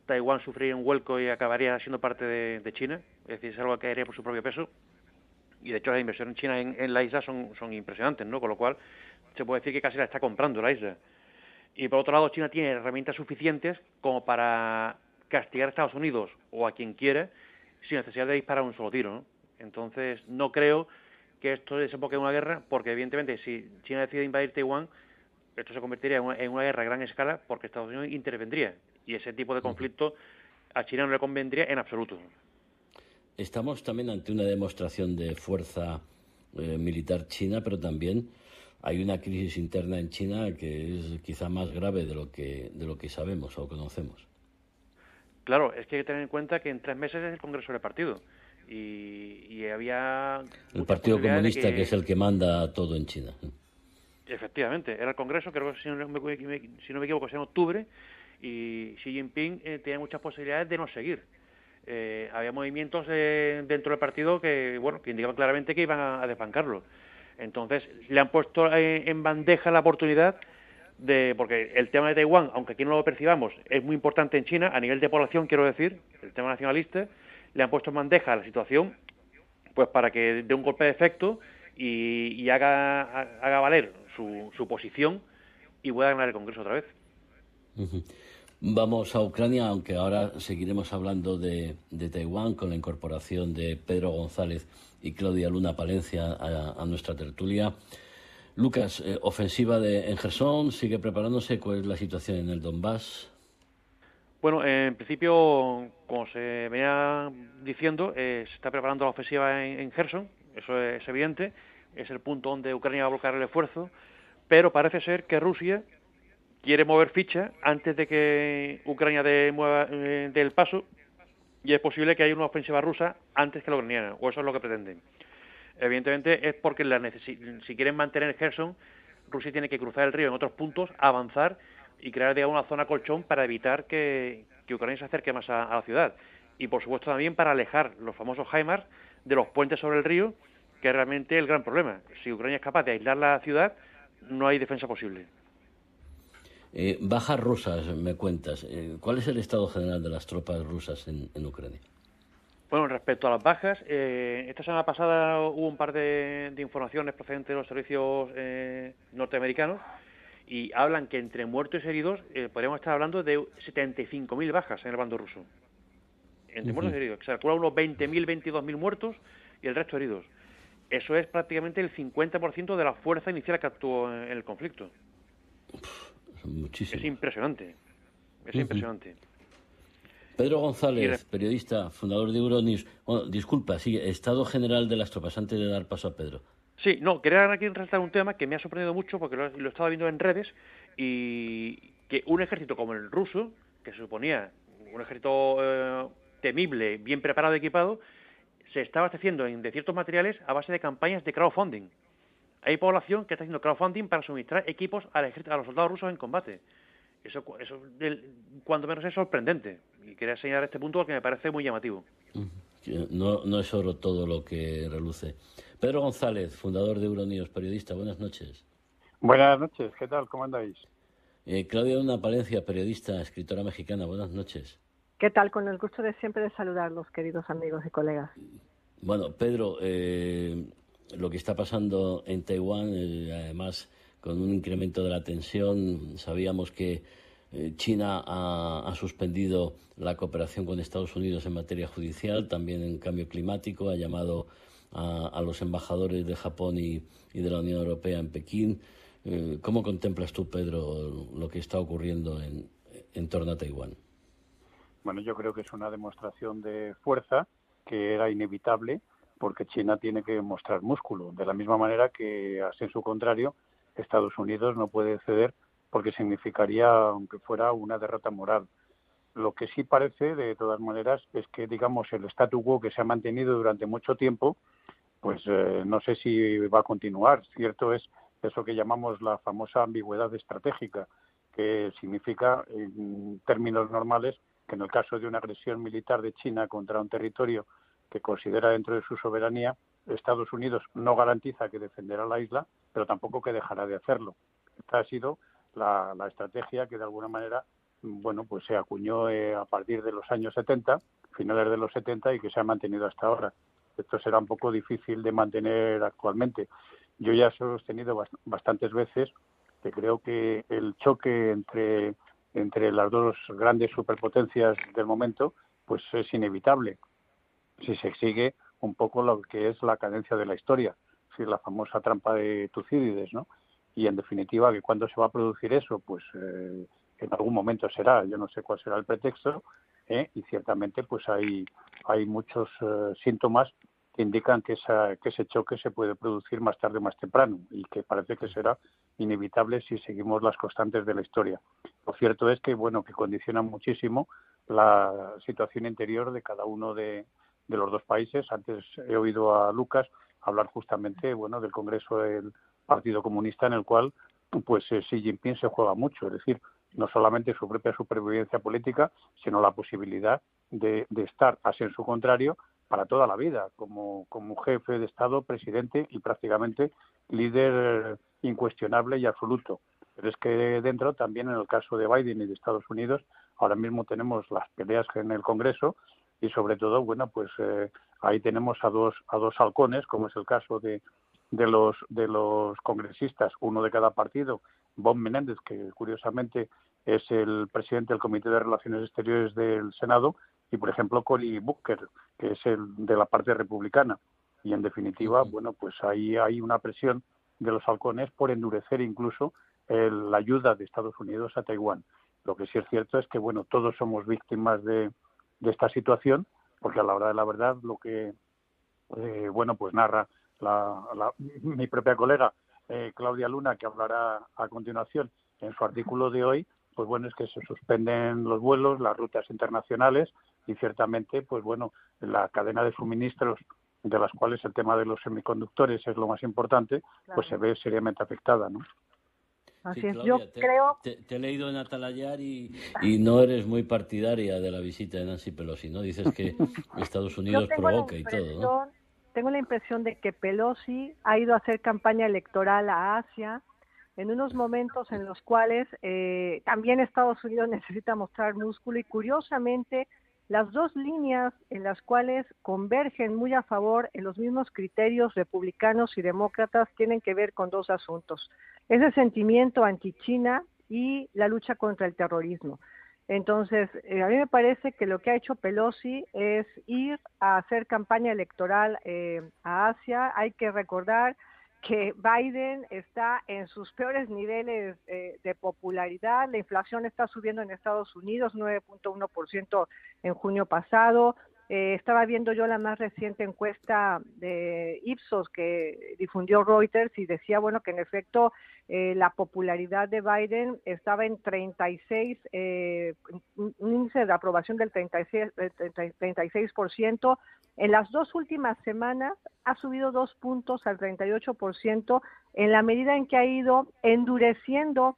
Taiwán sufriría un vuelco y acabaría siendo parte de, de China. Es decir, es algo que caería por su propio peso. Y de hecho las inversiones chinas en, en la isla son, son impresionantes, ¿no? Con lo cual se puede decir que casi la está comprando la isla. Y por otro lado, China tiene herramientas suficientes como para castigar a Estados Unidos o a quien quiera sin necesidad de disparar un solo tiro, ¿no? Entonces no creo que esto desemboque en una guerra, porque evidentemente si China decide invadir Taiwán, esto se convertiría en una, en una guerra a gran escala, porque Estados Unidos intervendría, y ese tipo de conflicto a China no le convendría en absoluto. Estamos también ante una demostración de fuerza eh, militar china, pero también hay una crisis interna en China que es quizá más grave de lo que de lo que sabemos o conocemos. Claro, es que hay que tener en cuenta que en tres meses es el Congreso del Partido y, y había... El Partido Comunista, que... que es el que manda todo en China. Efectivamente, era el Congreso, creo que si no me, si no me equivoco, es en octubre, y Xi Jinping eh, tenía muchas posibilidades de no seguir. Eh, había movimientos eh, dentro del partido que, bueno, que indicaban claramente que iban a, a desbancarlo. Entonces, le han puesto en bandeja la oportunidad de... Porque el tema de Taiwán, aunque aquí no lo percibamos, es muy importante en China, a nivel de población, quiero decir, el tema nacionalista, le han puesto en bandeja la situación, pues para que dé un golpe de efecto y, y haga, haga valer su, su posición y pueda ganar el Congreso otra vez. Vamos a Ucrania, aunque ahora seguiremos hablando de, de Taiwán con la incorporación de Pedro González y Claudia Luna Palencia a, a nuestra tertulia. Lucas, eh, ofensiva de, en Jersón, ¿sigue preparándose? ¿Cuál es la situación en el Donbass? Bueno, en principio, como se venía diciendo, eh, se está preparando la ofensiva en, en Jersón, eso es evidente, es el punto donde Ucrania va a bloquear el esfuerzo, pero parece ser que Rusia quiere mover ficha antes de que Ucrania dé de, de el paso, y es posible que haya una ofensiva rusa antes que la ucraniana, o eso es lo que pretenden. Evidentemente es porque la neces- si quieren mantener Jersón, Rusia tiene que cruzar el río en otros puntos, avanzar y crear, digamos, una zona colchón para evitar que, que Ucrania se acerque más a, a la ciudad. Y por supuesto también para alejar los famosos HIMARS de los puentes sobre el río, que es realmente el gran problema. Si Ucrania es capaz de aislar la ciudad, no hay defensa posible. Eh, bajas rusas, me cuentas. Eh, ¿Cuál es el estado general de las tropas rusas en, en Ucrania? Bueno, respecto a las bajas, eh, esta semana pasada hubo un par de, de informaciones procedentes de los servicios eh, norteamericanos y hablan que entre muertos y heridos eh, podríamos estar hablando de setenta y cinco mil bajas en el bando ruso. Entre uh-huh. muertos y heridos. Se calcula unos veinte mil, veintidós mil muertos y el resto heridos. Eso es prácticamente el cincuenta por ciento de la fuerza inicial que actuó en el conflicto. Uf. Muchísimo. Es impresionante, es uh-huh. impresionante. Pedro González, periodista, fundador de EuroNews. Bueno, disculpa, sí, estado general de las tropas, antes de dar paso a Pedro. Sí, no, quería aquí resaltar un tema que me ha sorprendido mucho porque lo, lo estaba viendo en redes, y que un ejército como el ruso, que se suponía un ejército eh, temible, bien preparado y equipado, se está abasteciendo de ciertos materiales a base de campañas de crowdfunding. Hay población que está haciendo crowdfunding para suministrar equipos al ejército, a los soldados rusos en combate. Eso, eso el, cuando menos es sorprendente. Y quería señalar este punto porque me parece muy llamativo. No, no es oro todo lo que reluce. Pedro González, fundador de EuroNews, periodista. Buenas noches. Buenas noches. ¿Qué tal? ¿Cómo andáis? Eh, Claudia Luna Palencia, periodista, escritora mexicana. Buenas noches. ¿Qué tal? Con el gusto de siempre de saludarlos, queridos amigos y colegas. Bueno, Pedro... Eh... Lo que está pasando en Taiwán, eh, además con un incremento de la tensión, sabíamos que eh, China ha, ha suspendido la cooperación con Estados Unidos en materia judicial, también en cambio climático, ha llamado a, a los embajadores de Japón y, y de la Unión Europea en Pekín. Eh, ¿Cómo contemplas tú, Pedro, lo que está ocurriendo en, en torno a Taiwán? Bueno, yo creo que es una demostración de fuerza que era inevitable, porque China tiene que mostrar músculo, de la misma manera que, así en su contrario, Estados Unidos no puede ceder porque significaría, aunque fuera, una derrota moral. Lo que sí parece, de todas maneras, es que, digamos, el statu quo que se ha mantenido durante mucho tiempo, pues eh, no sé si va a continuar. Cierto es eso que llamamos la famosa ambigüedad estratégica, que significa, en términos normales, que en el caso de una agresión militar de China contra un territorio que considera dentro de su soberanía, Estados Unidos no garantiza que defenderá la isla, pero tampoco que dejará de hacerlo. Esta ha sido la, la estrategia que, de alguna manera, bueno, pues se acuñó eh, a partir de los años setenta, finales de los setenta, y que se ha mantenido hasta ahora. Esto será un poco difícil de mantener actualmente. Yo ya he sostenido bast- bastantes veces que creo que el choque entre, entre las dos grandes superpotencias del momento pues es inevitable, si se sigue un poco lo que es la cadencia de la historia, es decir, la famosa trampa de Tucídides, ¿no? Y, en definitiva, que ¿cuándo se va a producir eso? Pues eh, en algún momento será, yo no sé cuál será el pretexto, ¿eh? Y ciertamente pues hay, hay muchos eh, síntomas que indican que, esa, que ese choque se puede producir más tarde o más temprano, y que parece que será inevitable si seguimos las constantes de la historia. Lo cierto es que, bueno, que condiciona muchísimo la situación interior de cada uno de de los dos países. Antes he oído a Lucas hablar justamente, bueno, del Congreso del Partido Comunista, en el cual pues Xi Jinping se juega mucho, es decir, no solamente su propia supervivencia política, sino la posibilidad de, de estar, así en su contrario, para toda la vida, como, como jefe de Estado, presidente y prácticamente líder incuestionable y absoluto. Pero es que dentro, también en el caso de Biden y de Estados Unidos, ahora mismo tenemos las peleas en el Congreso. Y sobre todo, bueno, pues eh, ahí tenemos a dos a dos halcones, como es el caso de, de los de los congresistas, uno de cada partido. Bob Menéndez, que curiosamente es el presidente del Comité de Relaciones Exteriores del Senado, y, por ejemplo, Cory Booker, que es el de la parte republicana. Y, en definitiva, bueno, pues ahí hay una presión de los halcones por endurecer incluso el, la ayuda de Estados Unidos a Taiwán. Lo que sí es cierto es que, bueno, todos somos víctimas de, de esta situación, porque a la hora de la verdad lo que, eh, bueno, pues narra la, la, mi propia colega eh, Claudia Luna, que hablará a continuación en su artículo de hoy, pues bueno, es que se suspenden los vuelos, las rutas internacionales y ciertamente, pues bueno, la cadena de suministros, de las cuales el tema de los semiconductores es lo más importante, claro, pues se ve seriamente afectada, ¿no? Así sí, es, Claudia, yo te, creo... Te, te he leído en Atalayar y, y no eres muy partidaria de la visita de Nancy Pelosi, ¿no? Dices que Estados Unidos provoca y todo, ¿no? Tengo la impresión de que Pelosi ha ido a hacer campaña electoral a Asia en unos momentos en los cuales eh, también Estados Unidos necesita mostrar músculo y, curiosamente, las dos líneas en las cuales convergen muy a favor en los mismos criterios republicanos y demócratas tienen que ver con dos asuntos. Es el sentimiento anti-China y la lucha contra el terrorismo. Entonces, eh, a mí me parece que lo que ha hecho Pelosi es ir a hacer campaña electoral eh, a Asia. Hay que recordar que Biden está en sus peores niveles eh, de popularidad. La inflación está subiendo en Estados Unidos, nueve punto uno por ciento en junio pasado. Eh, estaba viendo yo la más reciente encuesta de Ipsos que difundió Reuters y decía, bueno, que en efecto eh, la popularidad de Biden estaba en treinta y seis, eh, un índice de aprobación del treinta y seis por ciento. En las dos últimas semanas ha subido dos puntos al treinta y ocho por ciento en la medida en que ha ido endureciendo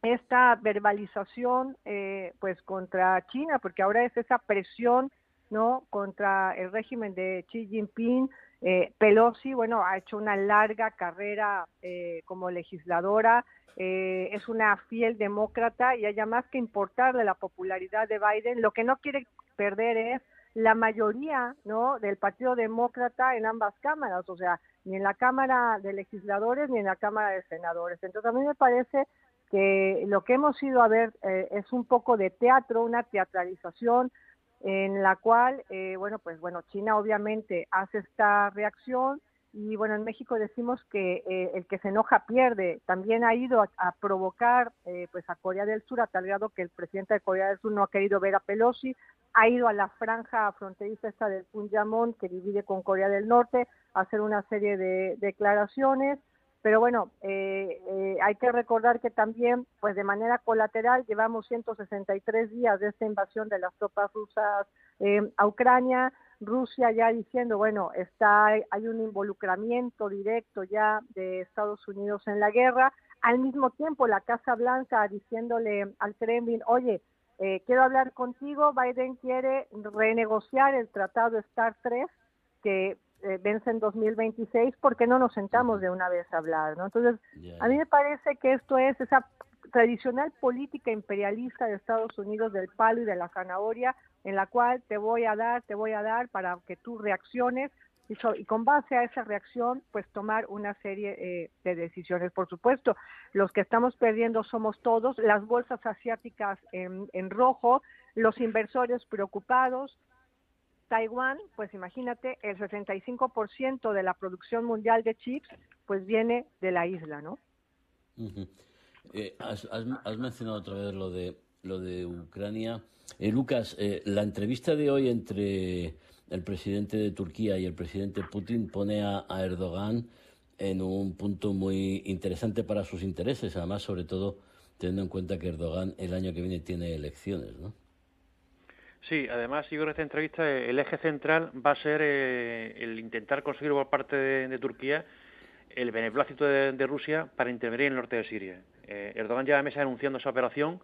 esta verbalización eh, pues contra China, porque ahora es esa presión, ¿no?, contra el régimen de Xi Jinping. Eh, Pelosi, bueno, ha hecho una larga carrera eh, como legisladora, eh, es una fiel demócrata y haya más que importarle la popularidad de Biden. Lo que no quiere perder es la mayoría, ¿no?, del Partido Demócrata en ambas cámaras, o sea, ni en la Cámara de Legisladores ni en la Cámara de Senadores. Entonces, a mí me parece que lo que hemos ido a ver eh, es un poco de teatro, una teatralización en la cual, eh, bueno, pues bueno, China obviamente hace esta reacción y, bueno, en México decimos que eh, el que se enoja pierde. También ha ido a, a provocar eh, pues a Corea del Sur, a tal grado que el presidente de Corea del Sur no ha querido ver a Pelosi, ha ido a la franja fronteriza esta del Punjab, que divide con Corea del Norte, a hacer una serie de declaraciones. Pero bueno, eh, eh, hay que recordar que también, pues de manera colateral, llevamos ciento sesenta y tres días de esta invasión de las tropas rusas eh, a Ucrania. Rusia ya diciendo, bueno, está hay un involucramiento directo ya de Estados Unidos en la guerra. Al mismo tiempo, la Casa Blanca diciéndole al Kremlin, oye, eh, quiero hablar contigo, Biden quiere renegociar el tratado START tres, que vence en dos mil veintiséis, ¿por qué no nos sentamos de una vez a hablar, ¿no? Entonces, a mí me parece que esto es esa tradicional política imperialista de Estados Unidos del palo y de la zanahoria, en la cual te voy a dar, te voy a dar para que tú reacciones y, so, y con base a esa reacción, pues tomar una serie eh, de decisiones. Por supuesto, los que estamos perdiendo somos todos, las bolsas asiáticas en, en rojo, los inversores preocupados. Taiwán, pues imagínate, el sesenta y cinco por ciento de la producción mundial de chips, pues viene de la isla, ¿no? Uh-huh. eh, has, has, has mencionado otra vez lo de lo de Ucrania. Eh, Lucas, eh, la entrevista de hoy entre el presidente de Turquía y el presidente Putin pone a, a Erdogan en un punto muy interesante para sus intereses, además, sobre todo, teniendo en cuenta que Erdogan el año que viene tiene elecciones, ¿no? Sí, además, yo creo que esta entrevista, el eje central va a ser eh, el intentar conseguir por parte de, de Turquía el beneplácito de, de Rusia para intervenir en el norte de Siria. Eh, Erdogan lleva meses anunciando esa operación.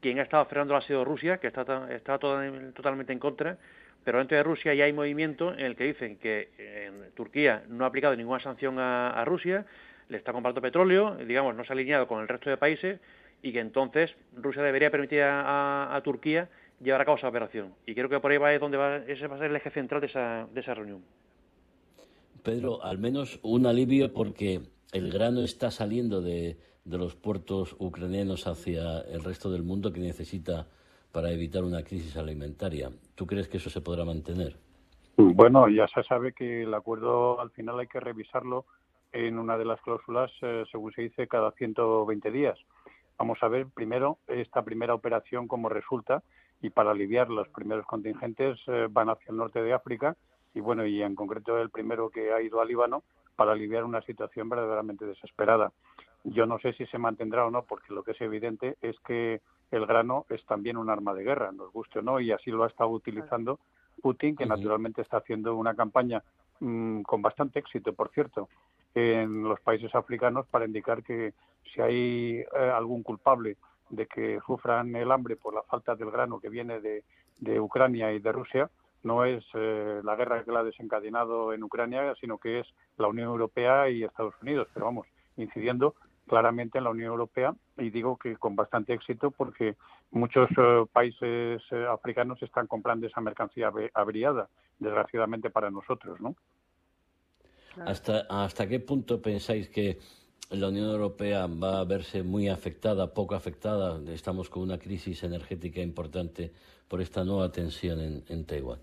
Quien ha estado frenando ha sido Rusia, que está, está todo, totalmente en contra, pero dentro de Rusia ya hay movimiento en el que dicen que eh, Turquía no ha aplicado ninguna sanción a, a Rusia, le está comprando petróleo, digamos, no se ha alineado con el resto de países y que entonces Rusia debería permitir a, a, a Turquía llevar a cabo esa operación. Y creo que por ahí va es donde va, ese va a ser el eje central de esa, de esa reunión. Pedro, al menos un alivio porque el grano está saliendo de, de los puertos ucranianos hacia el resto del mundo que necesita para evitar una crisis alimentaria. ¿Tú crees que eso se podrá mantener? Bueno, ya se sabe que el acuerdo al final hay que revisarlo en una de las cláusulas, eh, según se dice, cada ciento veinte días. Vamos a ver primero esta primera operación cómo resulta, y para aliviar los primeros contingentes eh, van hacia el norte de África y, bueno, y en concreto el primero que ha ido a Líbano para aliviar una situación verdaderamente desesperada. Yo no sé si se mantendrá o no, porque lo que es evidente es que el grano es también un arma de guerra, nos guste o no, y así lo ha estado utilizando Putin, que uh-huh. naturalmente está haciendo una campaña mmm, con bastante éxito, por cierto, en los países africanos para indicar que si hay eh, algún culpable de que sufran el hambre por la falta del grano que viene de, de Ucrania y de Rusia, no es eh, la guerra que la ha desencadenado en Ucrania, sino que es la Unión Europea y Estados Unidos, pero vamos, incidiendo claramente en la Unión Europea, y digo que con bastante éxito porque muchos eh, países eh, africanos están comprando esa mercancía averiada, desgraciadamente para nosotros, ¿no? ¿Hasta, ¿Hasta qué punto pensáis que la Unión Europea va a verse muy afectada, poco afectada? Estamos con una crisis energética importante por esta nueva tensión en, en Taiwán.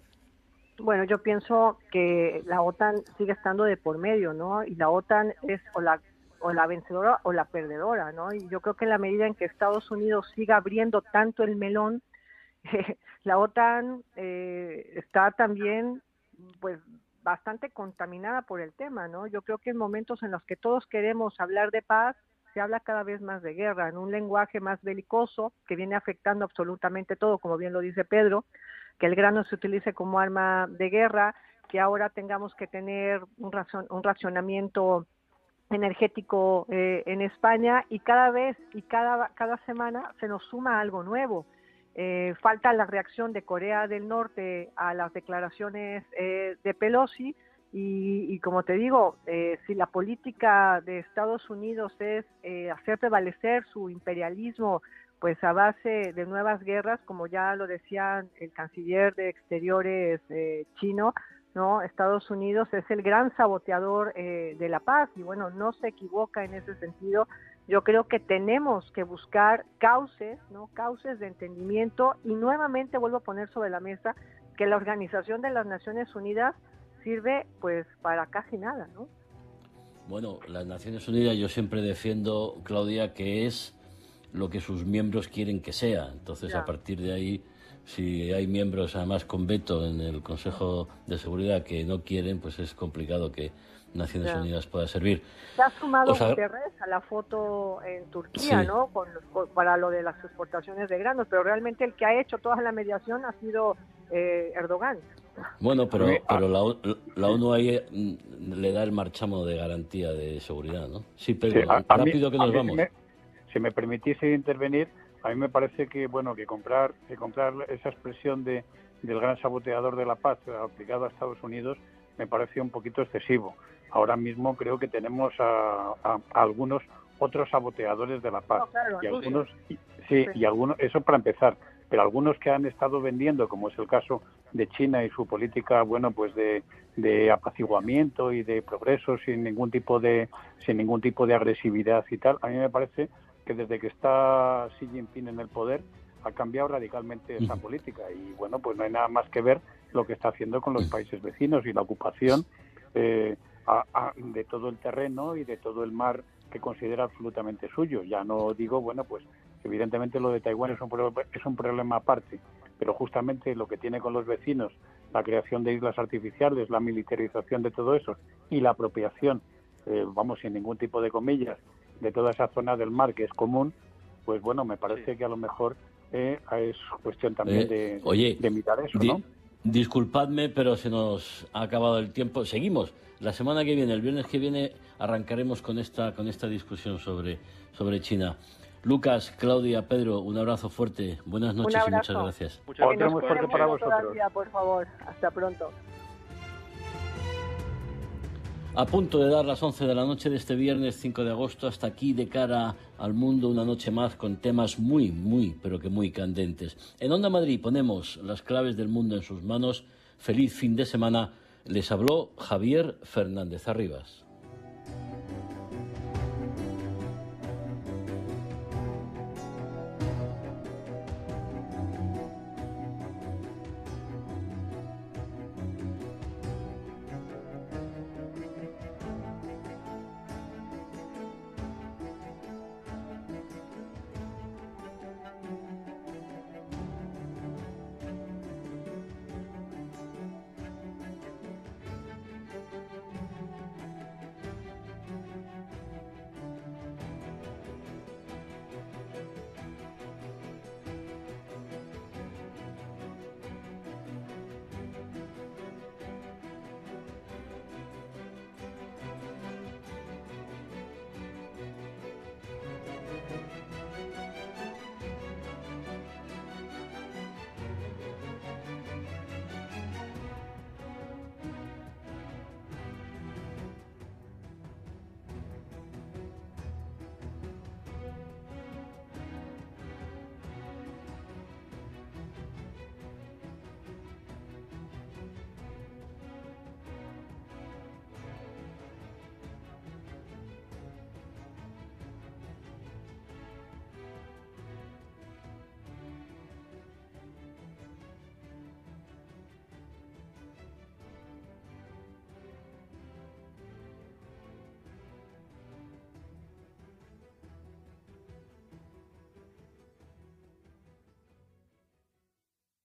Bueno, yo pienso que la OTAN sigue estando de por medio, ¿no? Y la OTAN es o la, o la vencedora o la perdedora, ¿no? Y yo creo que en la medida en que Estados Unidos siga abriendo tanto el melón, eh, la OTAN eh, está también, pues, bastante contaminada por el tema, ¿no? Yo creo que en momentos en los que todos queremos hablar de paz, se habla cada vez más de guerra, en un lenguaje más belicoso que viene afectando absolutamente todo, como bien lo dice Pedro, que el grano se utilice como arma de guerra, que ahora tengamos que tener un, razón, un racionamiento energético eh, en España, y cada vez y cada, cada semana se nos suma algo nuevo. Eh, falta la reacción de Corea del Norte a las declaraciones eh, de Pelosi y, y como te digo, eh, si la política de Estados Unidos es eh, hacer prevalecer su imperialismo pues a base de nuevas guerras, como ya lo decía el canciller de Exteriores eh, chino, ¿no? Estados Unidos es el gran saboteador eh, de la paz y, bueno, no se equivoca en ese sentido. Yo creo que tenemos que buscar cauces, ¿no? Cauces de entendimiento, y nuevamente vuelvo a poner sobre la mesa que la Organización de las Naciones Unidas sirve pues para casi nada, ¿no? Bueno, las Naciones Unidas, yo siempre defiendo, Claudia, que es lo que sus miembros quieren que sea. Entonces, ya. A partir de ahí, si hay miembros además con veto en el Consejo de Seguridad que no quieren, pues es complicado que Naciones claro. Unidas pueda servir. Se ha sumado o sea, Guterres a la foto en Turquía, sí. ¿no? Con, con, para lo de las exportaciones de granos, pero realmente el que ha hecho toda la mediación ha sido eh, Erdogan. Bueno, pero, pero la, la ONU ahí le da el marchamo de garantía de seguridad, ¿no? Sí, pero sí, a, a rápido mí, que nos vamos. Si me, si me permitiese intervenir, a mí me parece que, bueno, que comprar, que comprar esa expresión de, del gran saboteador de la paz aplicado a Estados Unidos me parece un poquito excesivo. Ahora mismo creo que tenemos a, a, a algunos otros saboteadores de la paz. No, claro, y algunos, y, sí, sí, y algunos, eso para empezar, pero algunos que han estado vendiendo, como es el caso de China y su política, bueno, pues de, de apaciguamiento y de progreso sin ningún tipo de sin ningún tipo de agresividad y tal. A mí me parece que desde que está Xi Jinping en el poder ha cambiado radicalmente esa política y, bueno, pues no hay nada más que ver lo que está haciendo con los países vecinos y la ocupación eh, A, a, de todo el terreno y de todo el mar que considera absolutamente suyo. Ya no digo, bueno, pues evidentemente lo de Taiwán es un, pro, es un problema aparte, pero justamente lo que tiene con los vecinos, la creación de islas artificiales, la militarización de todo eso y la apropiación, eh, vamos, sin ningún tipo de comillas, de toda esa zona del mar que es común, pues bueno, me parece sí. que a lo mejor eh, es cuestión también eh, de, oye, de mirar eso, di- ¿no? Disculpadme, pero se nos ha acabado el tiempo. Seguimos. La semana que viene, el viernes que viene, arrancaremos con esta con esta discusión sobre, sobre China. Lucas, Claudia, Pedro, un abrazo fuerte. Buenas noches y muchas gracias. Muchas gracias. Otro muy fuerte para vosotros. Todavía, por favor. Hasta pronto. A punto de dar las once de la noche de este viernes cinco de agosto, hasta aquí De Cara al Mundo, una noche más con temas muy, muy, pero que muy candentes. En Onda Madrid ponemos las claves del mundo en sus manos. Feliz fin de semana. Les habló Javier Fernández Arribas.